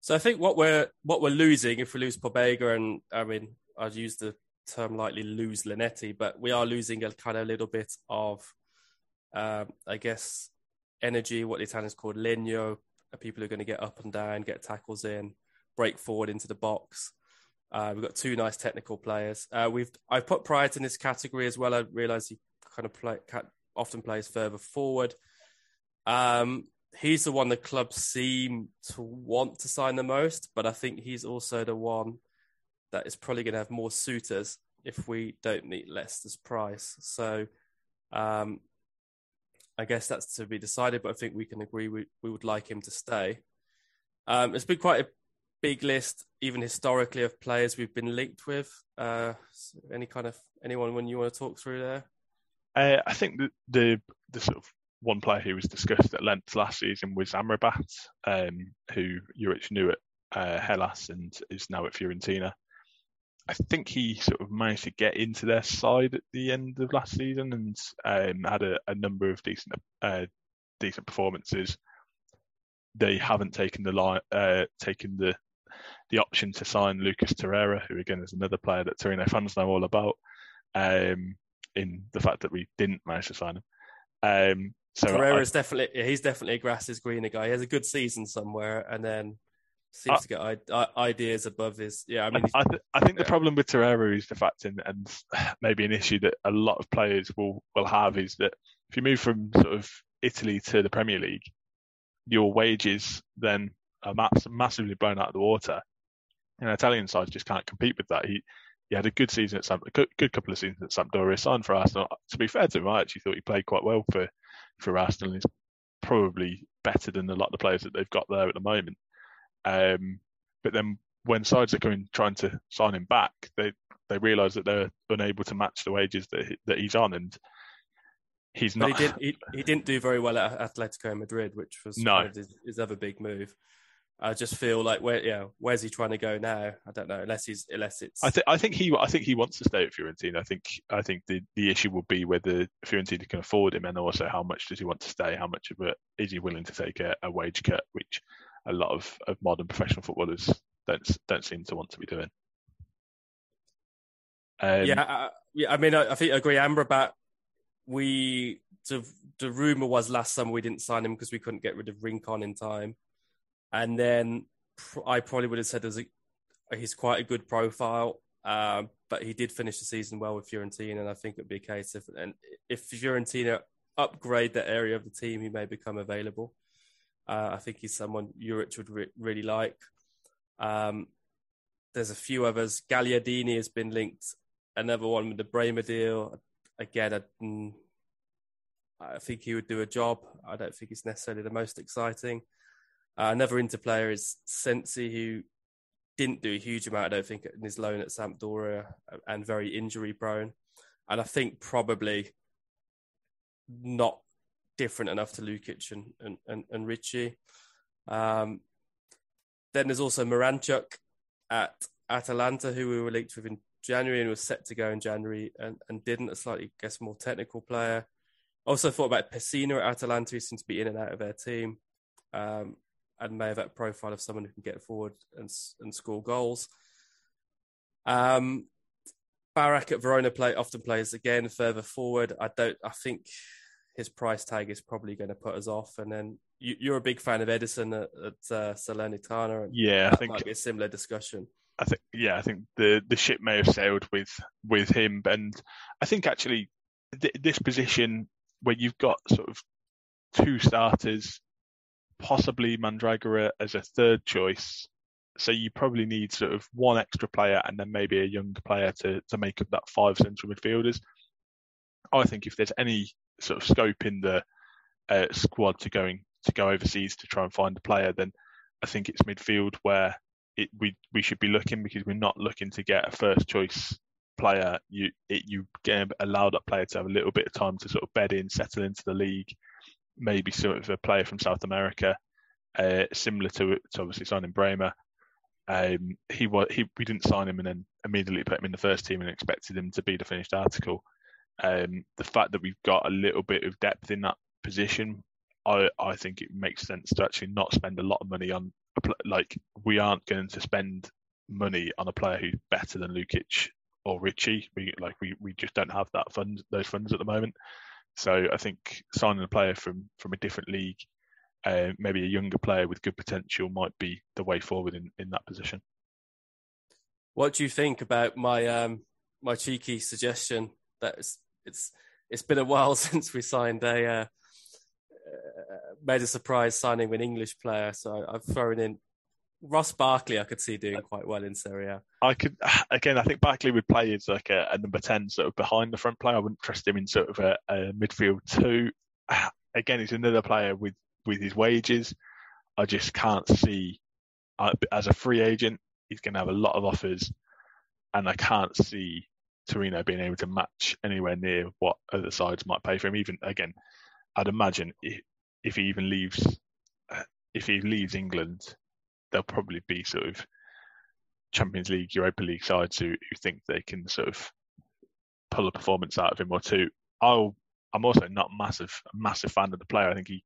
So I think what we're losing, if we lose Pobega, and I mean, I'd use the term lightly, lose Linetti, but we are losing a kind of little bit of, I guess, energy, what the Italians call legno, people who are going to get up and down, get tackles in, break forward into the box. We've got two nice technical players. I've put Praet in this category as well. I realise he kind of often plays further forward. He's the one the club seem to want to sign the most, but I think he's also the one that is probably going to have more suitors if we don't meet Leicester's price. So I guess that's to be decided, but I think we can agree we would like him to stay. It's been quite a big list, even historically, of players we've been linked with. Anyone when you want to talk through there? I think the sort of one player who was discussed at length last season was Amrabat, who Juric knew at Hellas and is now at Fiorentina. I think he sort of managed to get into their side at the end of last season and had a number of decent performances. They haven't taken the option to sign Lucas Torreira, who again is another player that Torino fans know all about, in the fact that we didn't manage to sign him. So Torreira's he's definitely a grass is greener guy. He has a good season somewhere and then seems to get ideas above his. Yeah, I mean, I think the problem with Torreira is the fact, and maybe an issue that a lot of players will have, is that if you move from sort of Italy to the Premier League, your wages then are massively blown out of the water. And the Italian side just can't compete with that. He had a good season at a good couple of seasons at Sampdoria, signed for Arsenal. To be fair to him, I actually thought he played quite well for Arsenal. He's probably better than a lot of the players that they've got there at the moment. But then when sides are trying to sign him back, they realise that they're unable to match the wages that he's on, and he's not. But he didn't do very well at Atletico Madrid, which was kind of his other big move. I just feel like where's he trying to go now? I don't know. Unless it's. I think he wants to stay at Fiorentina. I think the issue will be whether Fiorentina can afford him, and also how much does he want to stay? How much is he willing to take a wage cut? Which a lot of modern professional footballers don't seem to want to be doing. I think I agree. Amrabat, the rumour was last summer we didn't sign him because we couldn't get rid of Rincon in time. And then I probably would have said he's quite a good profile, but he did finish the season well with Fiorentina, and I think it would be a case if Fiorentina upgrade that area of the team, he may become available. I think he's someone Juric would really like. There's a few others. Gagliardini has been linked. Another one with the Bremer deal. Again, I think he would do a job. I don't think he's necessarily the most exciting. Another Inter player is Sensi, who didn't do a huge amount, I don't think, in his loan at Sampdoria, and very injury prone. And I think probably not different enough to Lukic and Ricci. Then there's also Moranchuk at Atalanta, who we were linked with in January and was set to go in January and didn't. A slightly, I guess, more technical player. Also thought about Pessina at Atalanta, who seems to be in and out of their team, and may have that profile of someone who can get forward and score goals. Barak at Verona often plays again further forward. I think his price tag is probably going to put us off. And then you're a big fan of Edison at Salernitana. And yeah, I think might be a similar discussion. I think the ship may have sailed with him. And I think actually this position where you've got sort of two starters, possibly Mandragora as a third choice. So you probably need sort of one extra player and then maybe a young player to make up that five central midfielders. I think if there's any sort of scope in the squad to go overseas to try and find a player, then I think it's midfield where we should be looking, because we're not looking to get a first choice player. You allow that player to have a little bit of time to sort of bed in, settle into the league. Maybe sort of a player from South America, similar to obviously signing Bremer. We didn't sign him and then immediately put him in the first team and expected him to be the finished article. The fact that we've got a little bit of depth in that position, I think it makes sense to actually not spend a lot of money on. Like, we aren't going to spend money on a player who's better than Lukic or Ricci. We just don't have those funds at the moment. So I think signing a player from a different league, maybe a younger player with good potential, might be the way forward in that position. What do you think about my cheeky suggestion? That it's been a while since we signed made a surprise signing with an English player, so I've thrown in Ross Barkley. I could see doing quite well in Serie A. I think Barkley would play as like a number 10, sort of behind the front player. I wouldn't trust him in sort of a midfield two. Again, he's another player with his wages. I just can't see, as a free agent, he's going to have a lot of offers, and I can't see Torino being able to match anywhere near what other sides might pay for him. Even again, I'd imagine if he leaves England, there'll probably be sort of Champions League, Europa League sides who think they can sort of pull a performance out of him or two. I'm also not a massive fan of the player. I think he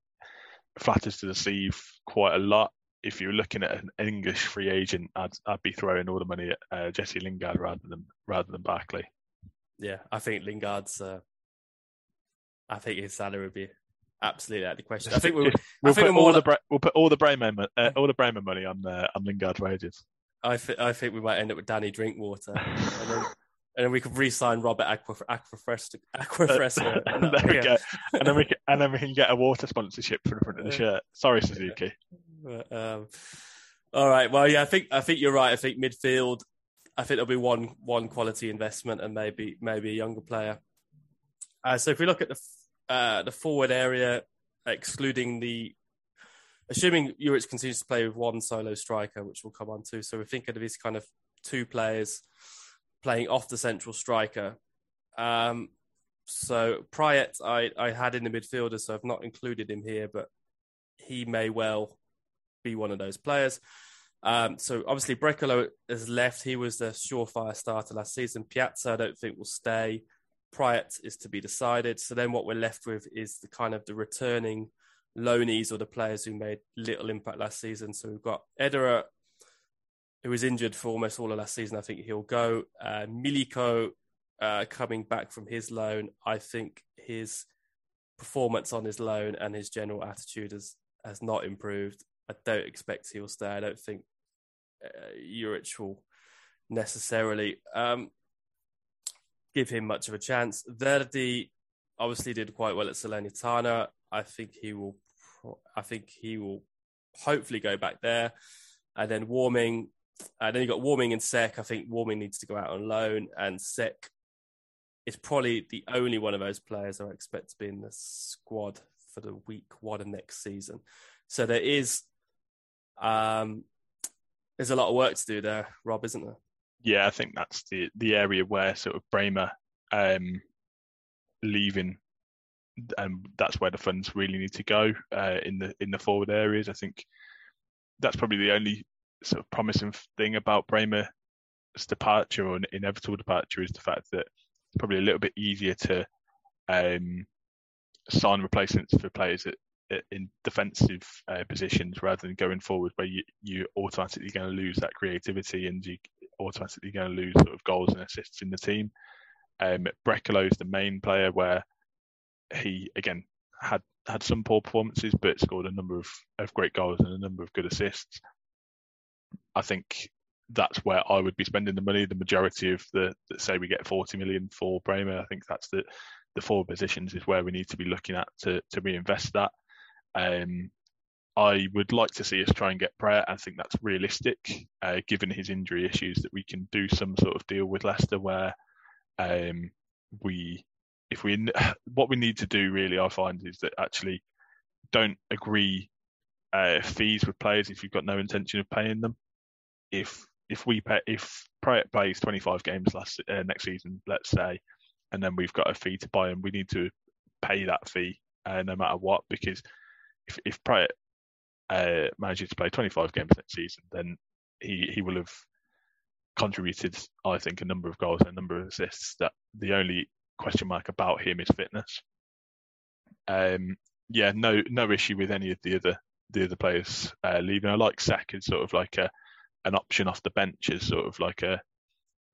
flatters to deceive quite a lot. If you're looking at an English free agent, I'd be throwing all the money at Jesse Lingard rather than Barkley. Yeah, I think Lingard's. I think his salary would be absolutely out of the question. I think we'll put all the Bremer money on Lingard's wages. I think we might end up with Danny Drinkwater, and then we could re-sign Robert Aquafresco. There we go. And then we can get a water sponsorship for the front of the shirt. Sorry, Suzuki. But, all right. Well, yeah, I think you're right. I think midfield. I think there'll be one quality investment and maybe a younger player. So if we look at the forward area, assuming Juric continues to play with one solo striker, which we'll come on to. So we're thinking of these kind of two players playing off the central striker. So Praet, I had in the midfielder, so I've not included him here, but he may well be one of those players. So obviously Brekalo has left. He was the surefire starter last season. Piazza, I don't think, will stay. Praet is to be decided. So then what we're left with is the kind of the returning loanees or the players who made little impact last season. So we've got Edera, who was injured for almost all of last season. I think he'll go. Miliko coming back from his loan. I think his performance on his loan and his general attitude has not improved. I don't expect he'll stay. I don't think Juric will necessarily give him much of a chance. Verdi obviously did quite well at Salernitana. I think he will hopefully go back there. And then Warming. And then you've got Warming and Sek. I think Warming needs to go out on loan. And Sek is probably the only one of those players I expect to be in the squad for the week 1 of next season. So there is there's a lot of work to do there, Rob, isn't there? Yeah, I think that's the area where sort of Bremer leaving, and that's where the funds really need to go in the forward areas. I think that's probably the only sort of promising thing about Bremer's departure or inevitable departure is the fact that it's probably a little bit easier to sign replacements for players in defensive positions rather than going forward, where you're automatically going to lose that creativity and you automatically going to lose sort of goals and assists in the team. Brekalo is the main player where he, again, had some poor performances, but scored a number of great goals and a number of good assists. I think that's where I would be spending the money. The majority of say we get 40 million for Bremer, I think that's the four positions is where we need to be looking at to reinvest that. I would like to see us try and get Praet. I think that's realistic, given his injury issues, that we can do some sort of deal with Leicester where what we need to do really, I find, is that actually don't agree fees with players if you've got no intention of paying them. If Praet plays 25 games next season, let's say, and then we've got a fee to buy him, we need to pay that fee no matter what, because if Praet manages to play 25 games next season, then he will have contributed, I think, a number of goals and a number of assists. That the only question mark about him is fitness. No issue with any of the other players leaving. I like Sek as sort of like an option off the bench, as sort of like a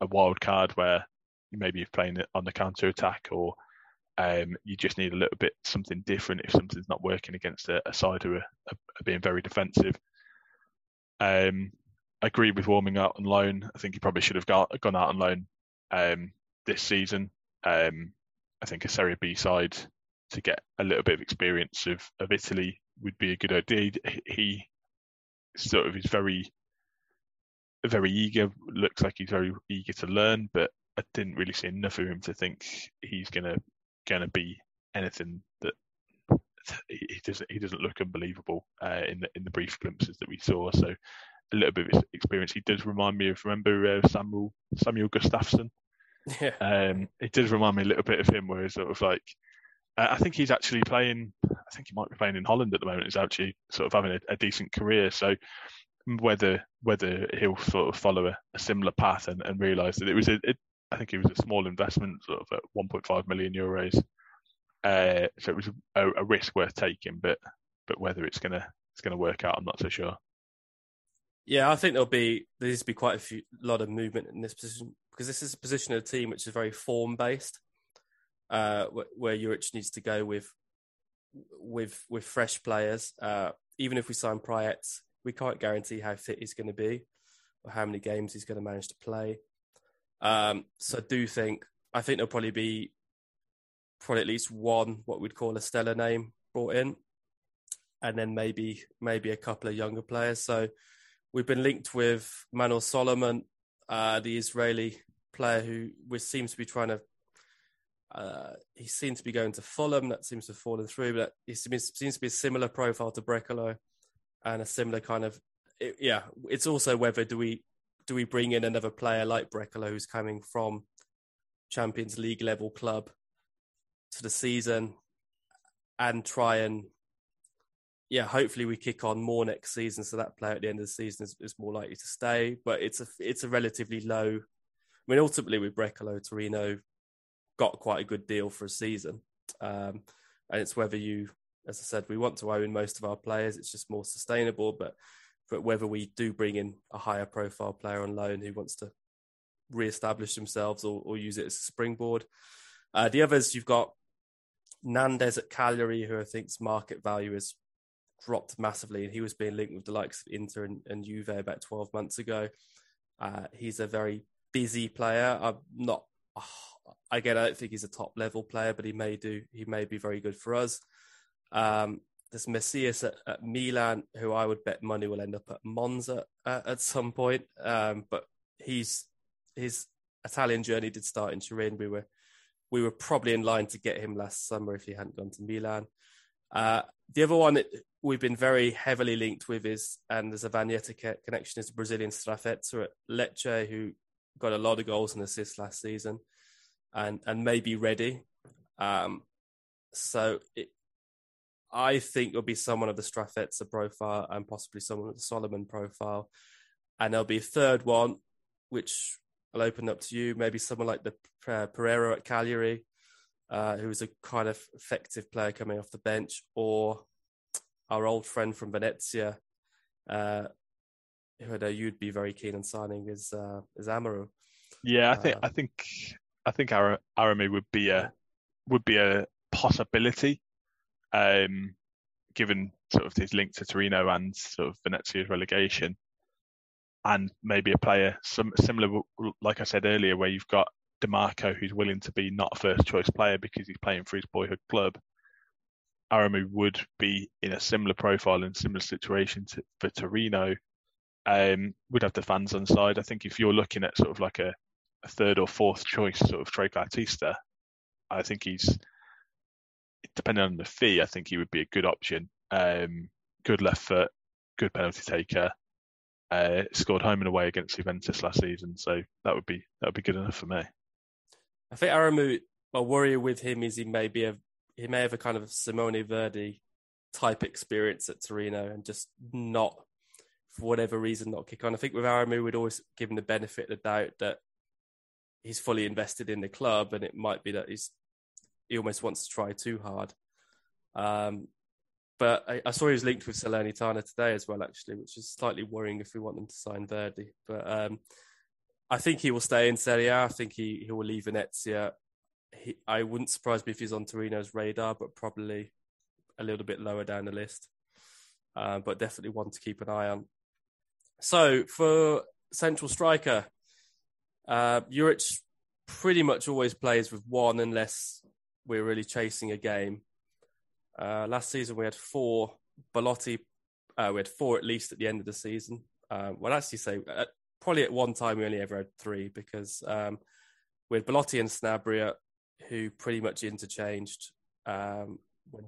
wild card where maybe you're playing on the counter attack, or you just need a little bit something different if something's not working against a side who are being very defensive. I agree with Warming out on loan. I think he probably should have gone out on loan this season. I think a Serie B side to get a little bit of experience of Italy would be a good idea. He sort of is very, very eager. Looks like he's very eager to learn, but I didn't really see enough of him to think he's going to be anything that he doesn't look unbelievable in the brief glimpses that we saw. So a little bit of his experience. He does remind me of Samuel Gustafsson. Yeah. It does remind me a little bit of him, where he's sort of like I think he's actually playing. I think he might be playing in Holland at the moment. He's actually sort of having a decent career. So whether he'll sort of follow a similar path and realise that it was I think it was a small investment, sort of at 1.5 million euros. So it was a risk worth taking, but whether it's gonna work out, I'm not so sure. Yeah, I think there needs to be quite a lot of movement in this position, because this is a position of a team which is very form based, where Juric needs to go with fresh players. Even if we sign Praet, we can't guarantee how fit he's going to be or how many games he's going to manage to play. So I think there'll probably at least one, what we'd call a stellar name brought in, and then maybe a couple of younger players. So we've been linked with Manor Solomon, the Israeli player who seems to be trying to, he seems to be going to Fulham. That seems to have fallen through, but he seems to be a similar profile to Brekalo and a similar kind of, it's also whether do we bring in another player like Brekalo, who's coming from Champions League level club to the season, and try and, hopefully we kick on more next season, so that player at the end of the season is more likely to stay. But it's a relatively low... I mean, ultimately with Brekalo, Torino got quite a good deal for a season. And it's whether you, as I said, we want to own most of our players. It's just more sustainable, but whether we do bring in a higher profile player on loan who wants to re-establish themselves or use it as a springboard. The others, you've got Nandez at Cagliari, who I think's market value has dropped massively, and he was being linked with the likes of Inter and Juve about 12 months ago. He's a very busy player. I don't think he's a top level player, but he may be very good for us. There's Messias at Milan, who I would bet money will end up at Monza at some point. But his Italian journey did start in Turin. We were probably in line to get him last summer if he hadn't gone to Milan. The other one that we've been very heavily linked with is, and there's a Vagnetta connection, is the Brazilian Strafetta at Lecce, who got a lot of goals and assists last season, and may be ready. I think it'll be someone of the Strafetta profile and possibly someone of the Solomon profile. And there'll be a third one, which I'll open up to you. Maybe someone like the Pereira at Cagliari, who is a kind of effective player coming off the bench, or our old friend from Venezia, who I know you'd be very keen on signing, is Amaru. Yeah, I think Arami would be a possibility, given sort of his link to Torino and sort of Venezia's relegation, and maybe a player similar, like I said earlier, where you've got DeMarco, who's willing to be not a first-choice player because he's playing for his boyhood club. Aramu would be in a similar profile and similar situation for Torino. Would have the fans on side. I think if you're looking at sort of like a third or fourth choice sort of Trey Clartista, I think he's, depending on the fee, I think he would be a good option. Good left foot, good penalty taker. Scored home and away against Juventus last season, so that would be good enough for me. I think Aramu, my worry with him is he may have a kind of Simone Verdi type experience at Torino and just not, for whatever reason, not kick on. I think with Aramu, we'd always give him the benefit of the doubt that he's fully invested in the club, and it might be that he almost wants to try too hard. But I saw he was linked with Salernitana today as well, actually, which is slightly worrying if we want them to sign Verdi. But I think he will stay in Serie A. I think he will leave Venezia. I wouldn't surprise me if he's on Torino's radar, but probably a little bit lower down the list. But definitely one to keep an eye on. So for central striker, Juric pretty much always plays with one unless we're really chasing a game. Last season we had four. Belotti, we had four at least at the end of the season. Probably at one time we only ever had three, because we had Belotti and Snabria, who pretty much interchanged when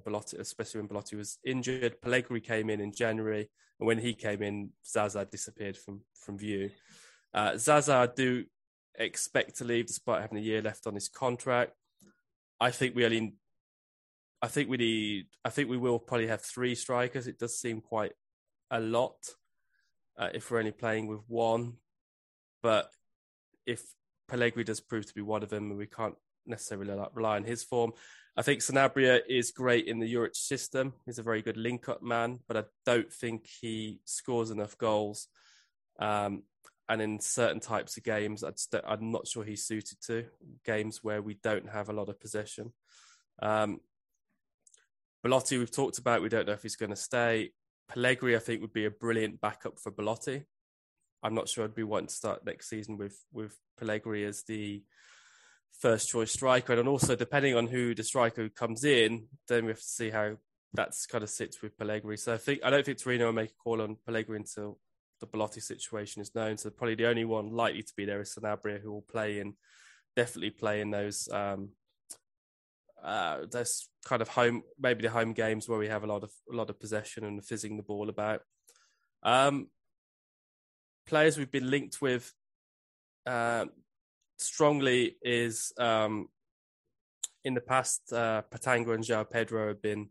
Belotti, especially when Belotti was injured. Pellegri came in January, and when he came in, Zaza disappeared from view. Zaza, I do expect to leave despite having a year left on his contract. I think we will probably have three strikers. It does seem quite a lot. if we're only playing with one. But if Pellegri does prove to be one of them, and we can't necessarily rely on his form. I think Sanabria is great in the Juric system. He's a very good link-up man, but I don't think he scores enough goals. And in certain types of games, I'm not sure he's suited to games where we don't have a lot of possession. Belotti, we've talked about. We don't know if he's going to stay. Pellegri, I think, would be a brilliant backup for Belotti. I'm not sure I'd be wanting to start next season with Pellegri as the first-choice striker. And also, depending on who the striker comes in, then we have to see how that kind of sits with Pellegri. So I don't think Torino will make a call on Pellegri until the Belotti situation is known. So probably the only one likely to be there is Sanabria, who will definitely play in those kind of home games where we have a lot of possession and fizzing the ball about. Players we've been linked with strongly is in the past, Patanga and João Pedro have been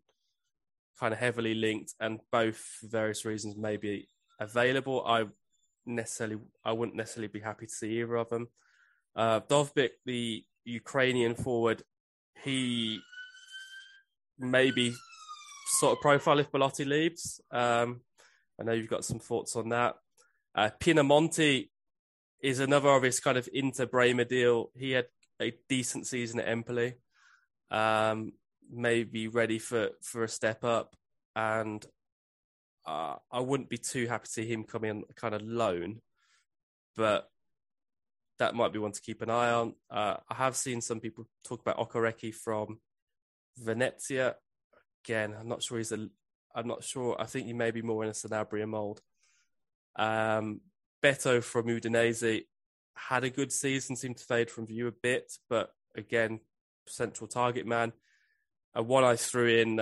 kind of heavily linked, and both for various reasons may be available. I wouldn't necessarily be happy to see either of them. Dovbyk, the Ukrainian forward, he may be sort of profile if Belotti leaves. I know you've got some thoughts on that. Pinamonti is another of his kind of Inter Bremer deal. He had a decent season at Empoli. Maybe ready for a step up. And I wouldn't be too happy to see him come in kind of loan. But that might be one to keep an eye on. I have seen some people talk about Okereke from Venezia. Again, I'm not sure I'm not sure. I think he may be more in a Sanabria mould. Beto from Udinese had a good season, seemed to fade from view a bit, but again, central target man. And one I threw in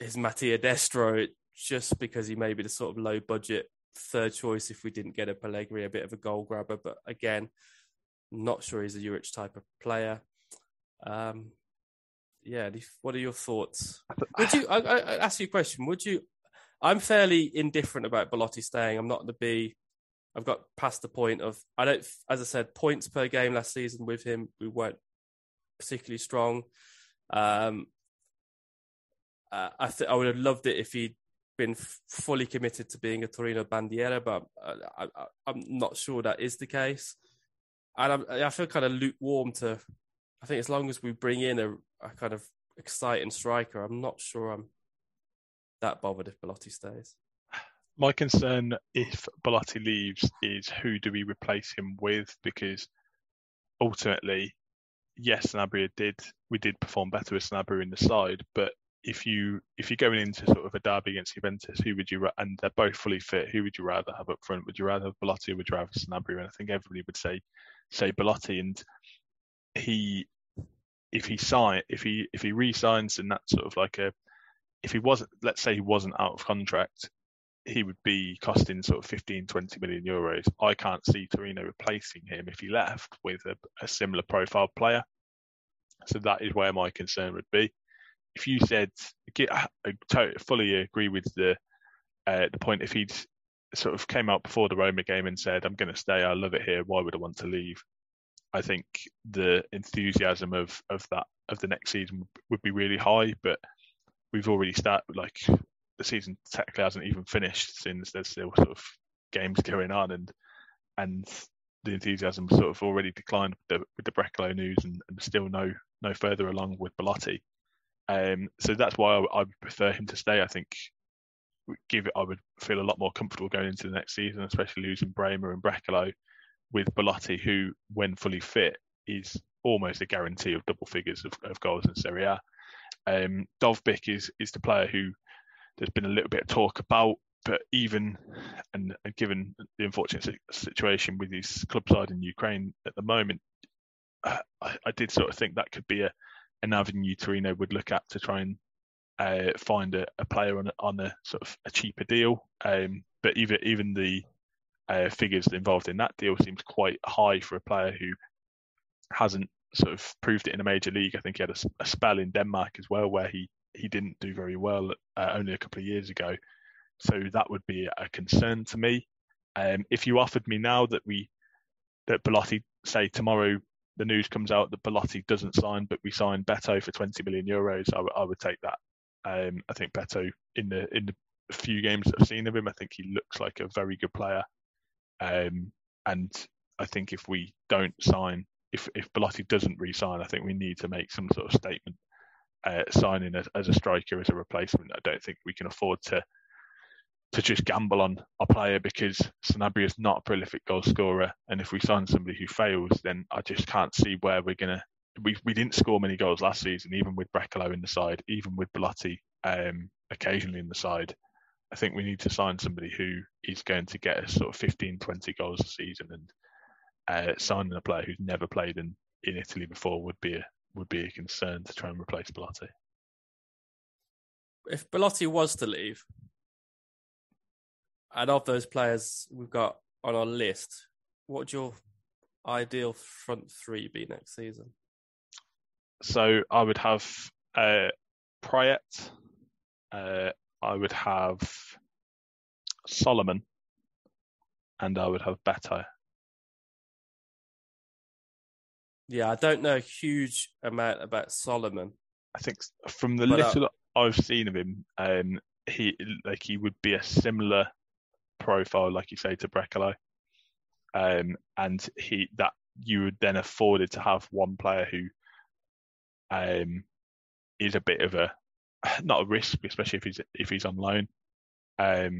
is Mattia Destro, just because he may be the sort of low budget third choice if we didn't get a Pellegri, a bit of a goal grabber, but again, not sure he's a Juric type of player. What are your thoughts? Would you? I ask you a question. Would you? I'm fairly indifferent about Belotti staying. I'm not the B. I've got past the point of, as I said, points per game last season with him, we weren't particularly strong. I would have loved it if he'd been fully committed to being a Torino bandiera, but I'm not sure that is the case. And I feel kind of lukewarm to, I think as long as we bring in a kind of exciting striker, I'm not sure I'm that bothered if Belotti stays. My concern if Belotti leaves is who do we replace him with? Because ultimately, yes, Sanabria we did perform better with Sanabria in the side, but if you're going into sort of a derby against Juventus, and they're both fully fit, who would you rather have up front? Would you rather have Belotti or would you rather have Sanabria? And I think everybody would say Belotti, and if he re-signs, then that's sort of like he wasn't out of contract, he would be costing sort of 15, 20 million euros. I can't see Torino replacing him if he left with a similar profile player. So that is where my concern would be. If you said, I fully agree with the point, if he'd sort of came out before the Roma game and said, I'm going to stay, I love it here, why would I want to leave? I think the enthusiasm of the next season would be really high, but we've already started, like, the season technically hasn't even finished since there's still sort of games going on, and the enthusiasm sort of already declined with the Brekalo news, and still no further along with Belotti. So that's why I would prefer him to stay. I think I would feel a lot more comfortable going into the next season, especially losing Bremer and Brekalo, with Belotti, who, when fully fit, is almost a guarantee of double figures of goals in Serie A. Dovbyk is the player who there's been a little bit of talk about, but even and given the unfortunate situation with his club side in Ukraine at the moment, I did sort of think that could be an avenue Torino would look at to try and find a player on a sort of a cheaper deal. But even the figures involved in that deal seems quite high for a player who hasn't sort of proved it in a major league. I think he had a spell in Denmark as well where he didn't do very well only a couple of years ago. So that would be a concern to me. If you offered me now that Belotti, say tomorrow the news comes out that Belotti doesn't sign, but we sign Beto for 20 million euros, I would take that. I think Beto, in the few games that I've seen of him, I think he looks like a very good player. And I think if we don't sign, if Belotti doesn't re-sign, I think we need to make some sort of statement. Signing as a striker as a replacement, I don't think we can afford to just gamble on a player, because Sanabria is not a prolific goal scorer, and if we sign somebody who fails, then I just can't see where we're gonna. We didn't score many goals last season, even with Brekalo in the side, even with Belotti occasionally in the side. I think we need to sign somebody who is going to get us sort of 15, 20 goals a season, and signing a player who's never played in Italy before would be a concern to try and replace Belotti. If Belotti was to leave, and of those players we've got on our list, what would your ideal front three be next season? So I would have Praet, I would have Solomon, and I would have Beto. Yeah, I don't know a huge amount about Solomon. I think from the little I've seen of him, he would be a similar profile, like you say, to Brekalo. And that you would then afford it to have one player who is a bit of a, not a risk, especially if he's on loan. But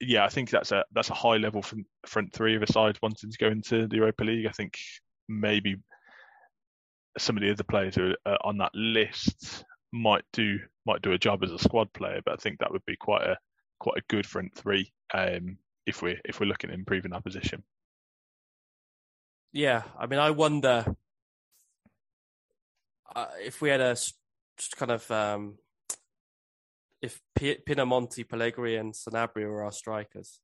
yeah, I think that's a high level front three of a side wanting to go into the Europa League. I think maybe some of the other players who are on that list might do a job as a squad player, but I think that would be quite a good front three if we're looking at improving our position. Yeah, I mean, I wonder if we had a kind of if Pinamonti, Pellegri, and Sanabria were our strikers.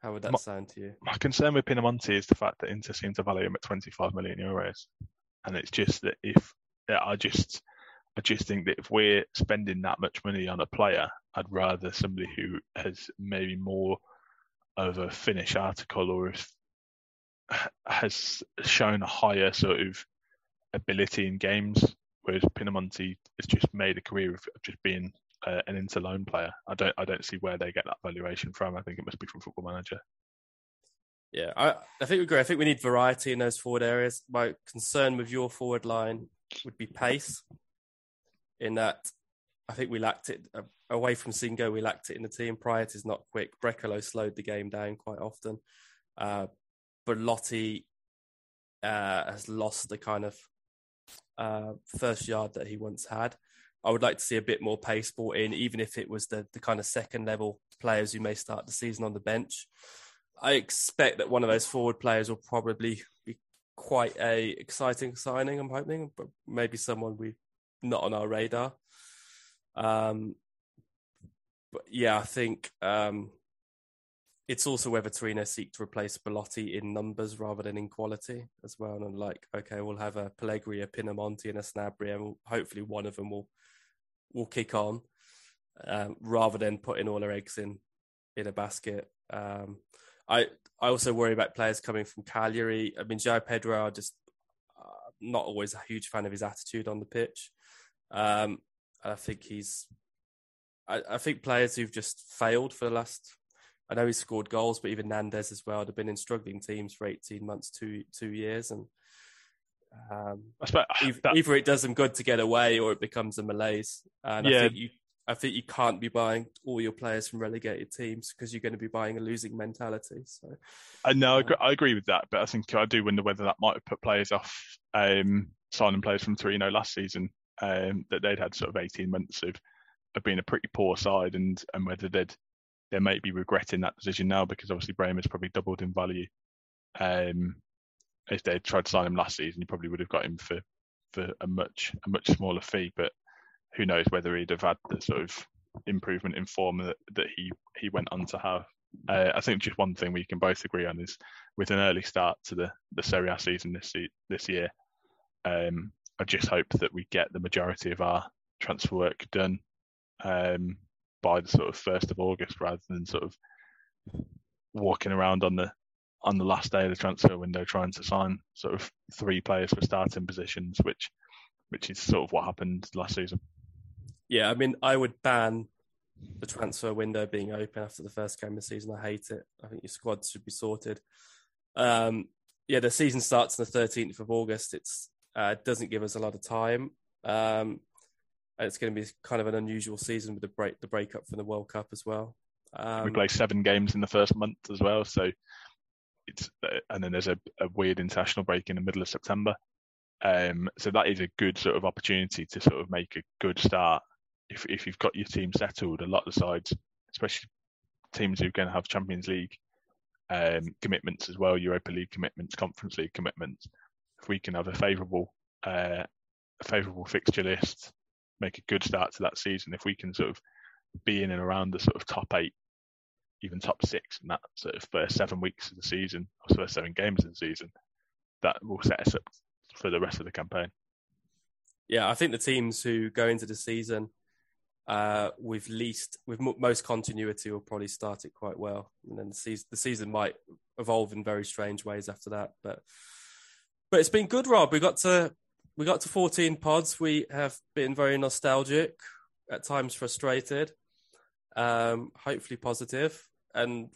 How would that sound to you? My concern with Pinamonti is the fact that Inter seem to value him at 25 million euros, and it's just that I just think that if we're spending that much money on a player, I'd rather somebody who has maybe more of a finish article or has shown a higher sort of ability in games, whereas Pinamonti has just made a career of just being an Inter loan player. I don't see where they get that valuation from. I think it must be from Football Manager. Yeah, I think we agree. I think we need variety in those forward areas. My concern with your forward line would be pace, in that I think we lacked it. Away from Singo, we lacked it in the team. Praet is not quick. Brekalo slowed the game down quite often. Belotti has lost the kind of first yard that he once had. I would like to see a bit more pace brought in, even if it was the kind of second level players who may start the season on the bench. I expect that one of those forward players will probably be quite a exciting signing, I'm hoping, but maybe someone we're not on our radar. But yeah, I think it's also whether Torino seek to replace Belotti in numbers rather than in quality as well. And I'm like, okay, we'll have a Pellegri, a Pinamonti, and a Sanabria, and hopefully one of them will kick on, rather than putting all our eggs in a basket. I also worry about players coming from Cagliari. I mean, João Pedro, I'm just not always a huge fan of his attitude on the pitch. I think players who've just failed for the last, I know he scored goals, but even Nandez as well, they've been in struggling teams for 18 months, two years. And either it does them good to get away or it becomes a malaise. And yeah. I think you can't be buying all your players from relegated teams because you're going to be buying a losing mentality. So, I agree with that, but I think I do wonder whether that might have put players off signing players from Torino last season, that they'd had sort of 18 months of being a pretty poor side, and whether they might be regretting that decision now, because obviously Bremer's probably doubled in value. If they tried to sign him last season, you probably would have got him for a much smaller fee, but who knows whether he'd have had the sort of improvement in form that he went on to have. I think just one thing we can both agree on is with an early start to the Serie A season this year, I just hope that we get the majority of our transfer work done by the sort of 1st of August, rather than sort of walking around on the last day of the transfer window trying to sign sort of three players for starting positions, which is sort of what happened last season. Yeah, I mean, I would ban the transfer window being open after the first game of the season. I hate it. I think your squad should be sorted. Yeah, the season starts on the 13th of August. It doesn't give us a lot of time. And it's going to be kind of an unusual season with the breakup from the World Cup as well. We play 7 games in the first month as well, so and then there's a weird international break in the middle of September. So that is a good sort of opportunity to sort of make a good start if you've got your team settled. A lot of the sides, especially teams who are going to have Champions League commitments as well, Europa League commitments, Conference League commitments. If we can have a favourable fixture list, make a good start to that season. If we can sort of be in and around the sort of top 8, even top 6 in that sort of first 7 weeks of the season, or first 7 games of the season, that will set us up for the rest of the campaign. Yeah, I think the teams who go into the season with most continuity will probably start it quite well. And then the season might evolve in very strange ways after that. But it's been good, Rob. We got to 14 pods. We have been very nostalgic, at times frustrated, hopefully positive, and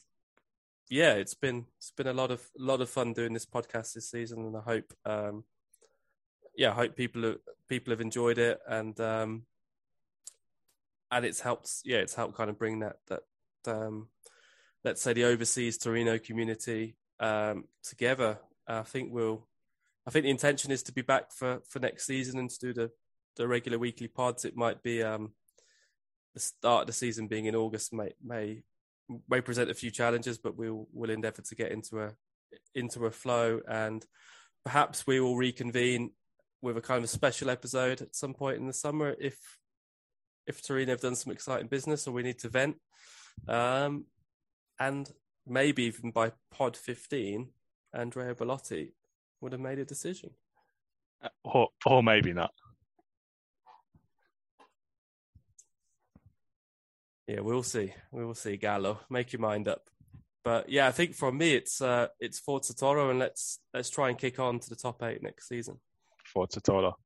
yeah, it's been a lot of fun doing this podcast this season, and I hope, I hope people have enjoyed it, and it's helped kind of bring that let's say the overseas Torino community together. I think the intention is to be back for next season and to do the regular weekly pods. It might be the start of the season being in August may present a few challenges, but we'll endeavour to get into a flow, and perhaps we will reconvene with a kind of a special episode at some point in the summer if Torino have done some exciting business or we need to vent, and maybe even by pod 15, Andrea Belotti would have made a decision, or maybe not. Yeah, we'll see. We will see, Gallo. Make your mind up. But yeah, I think from me, it's Forza Toro, and let's try and kick on to the top 8 next season. Forza Toro.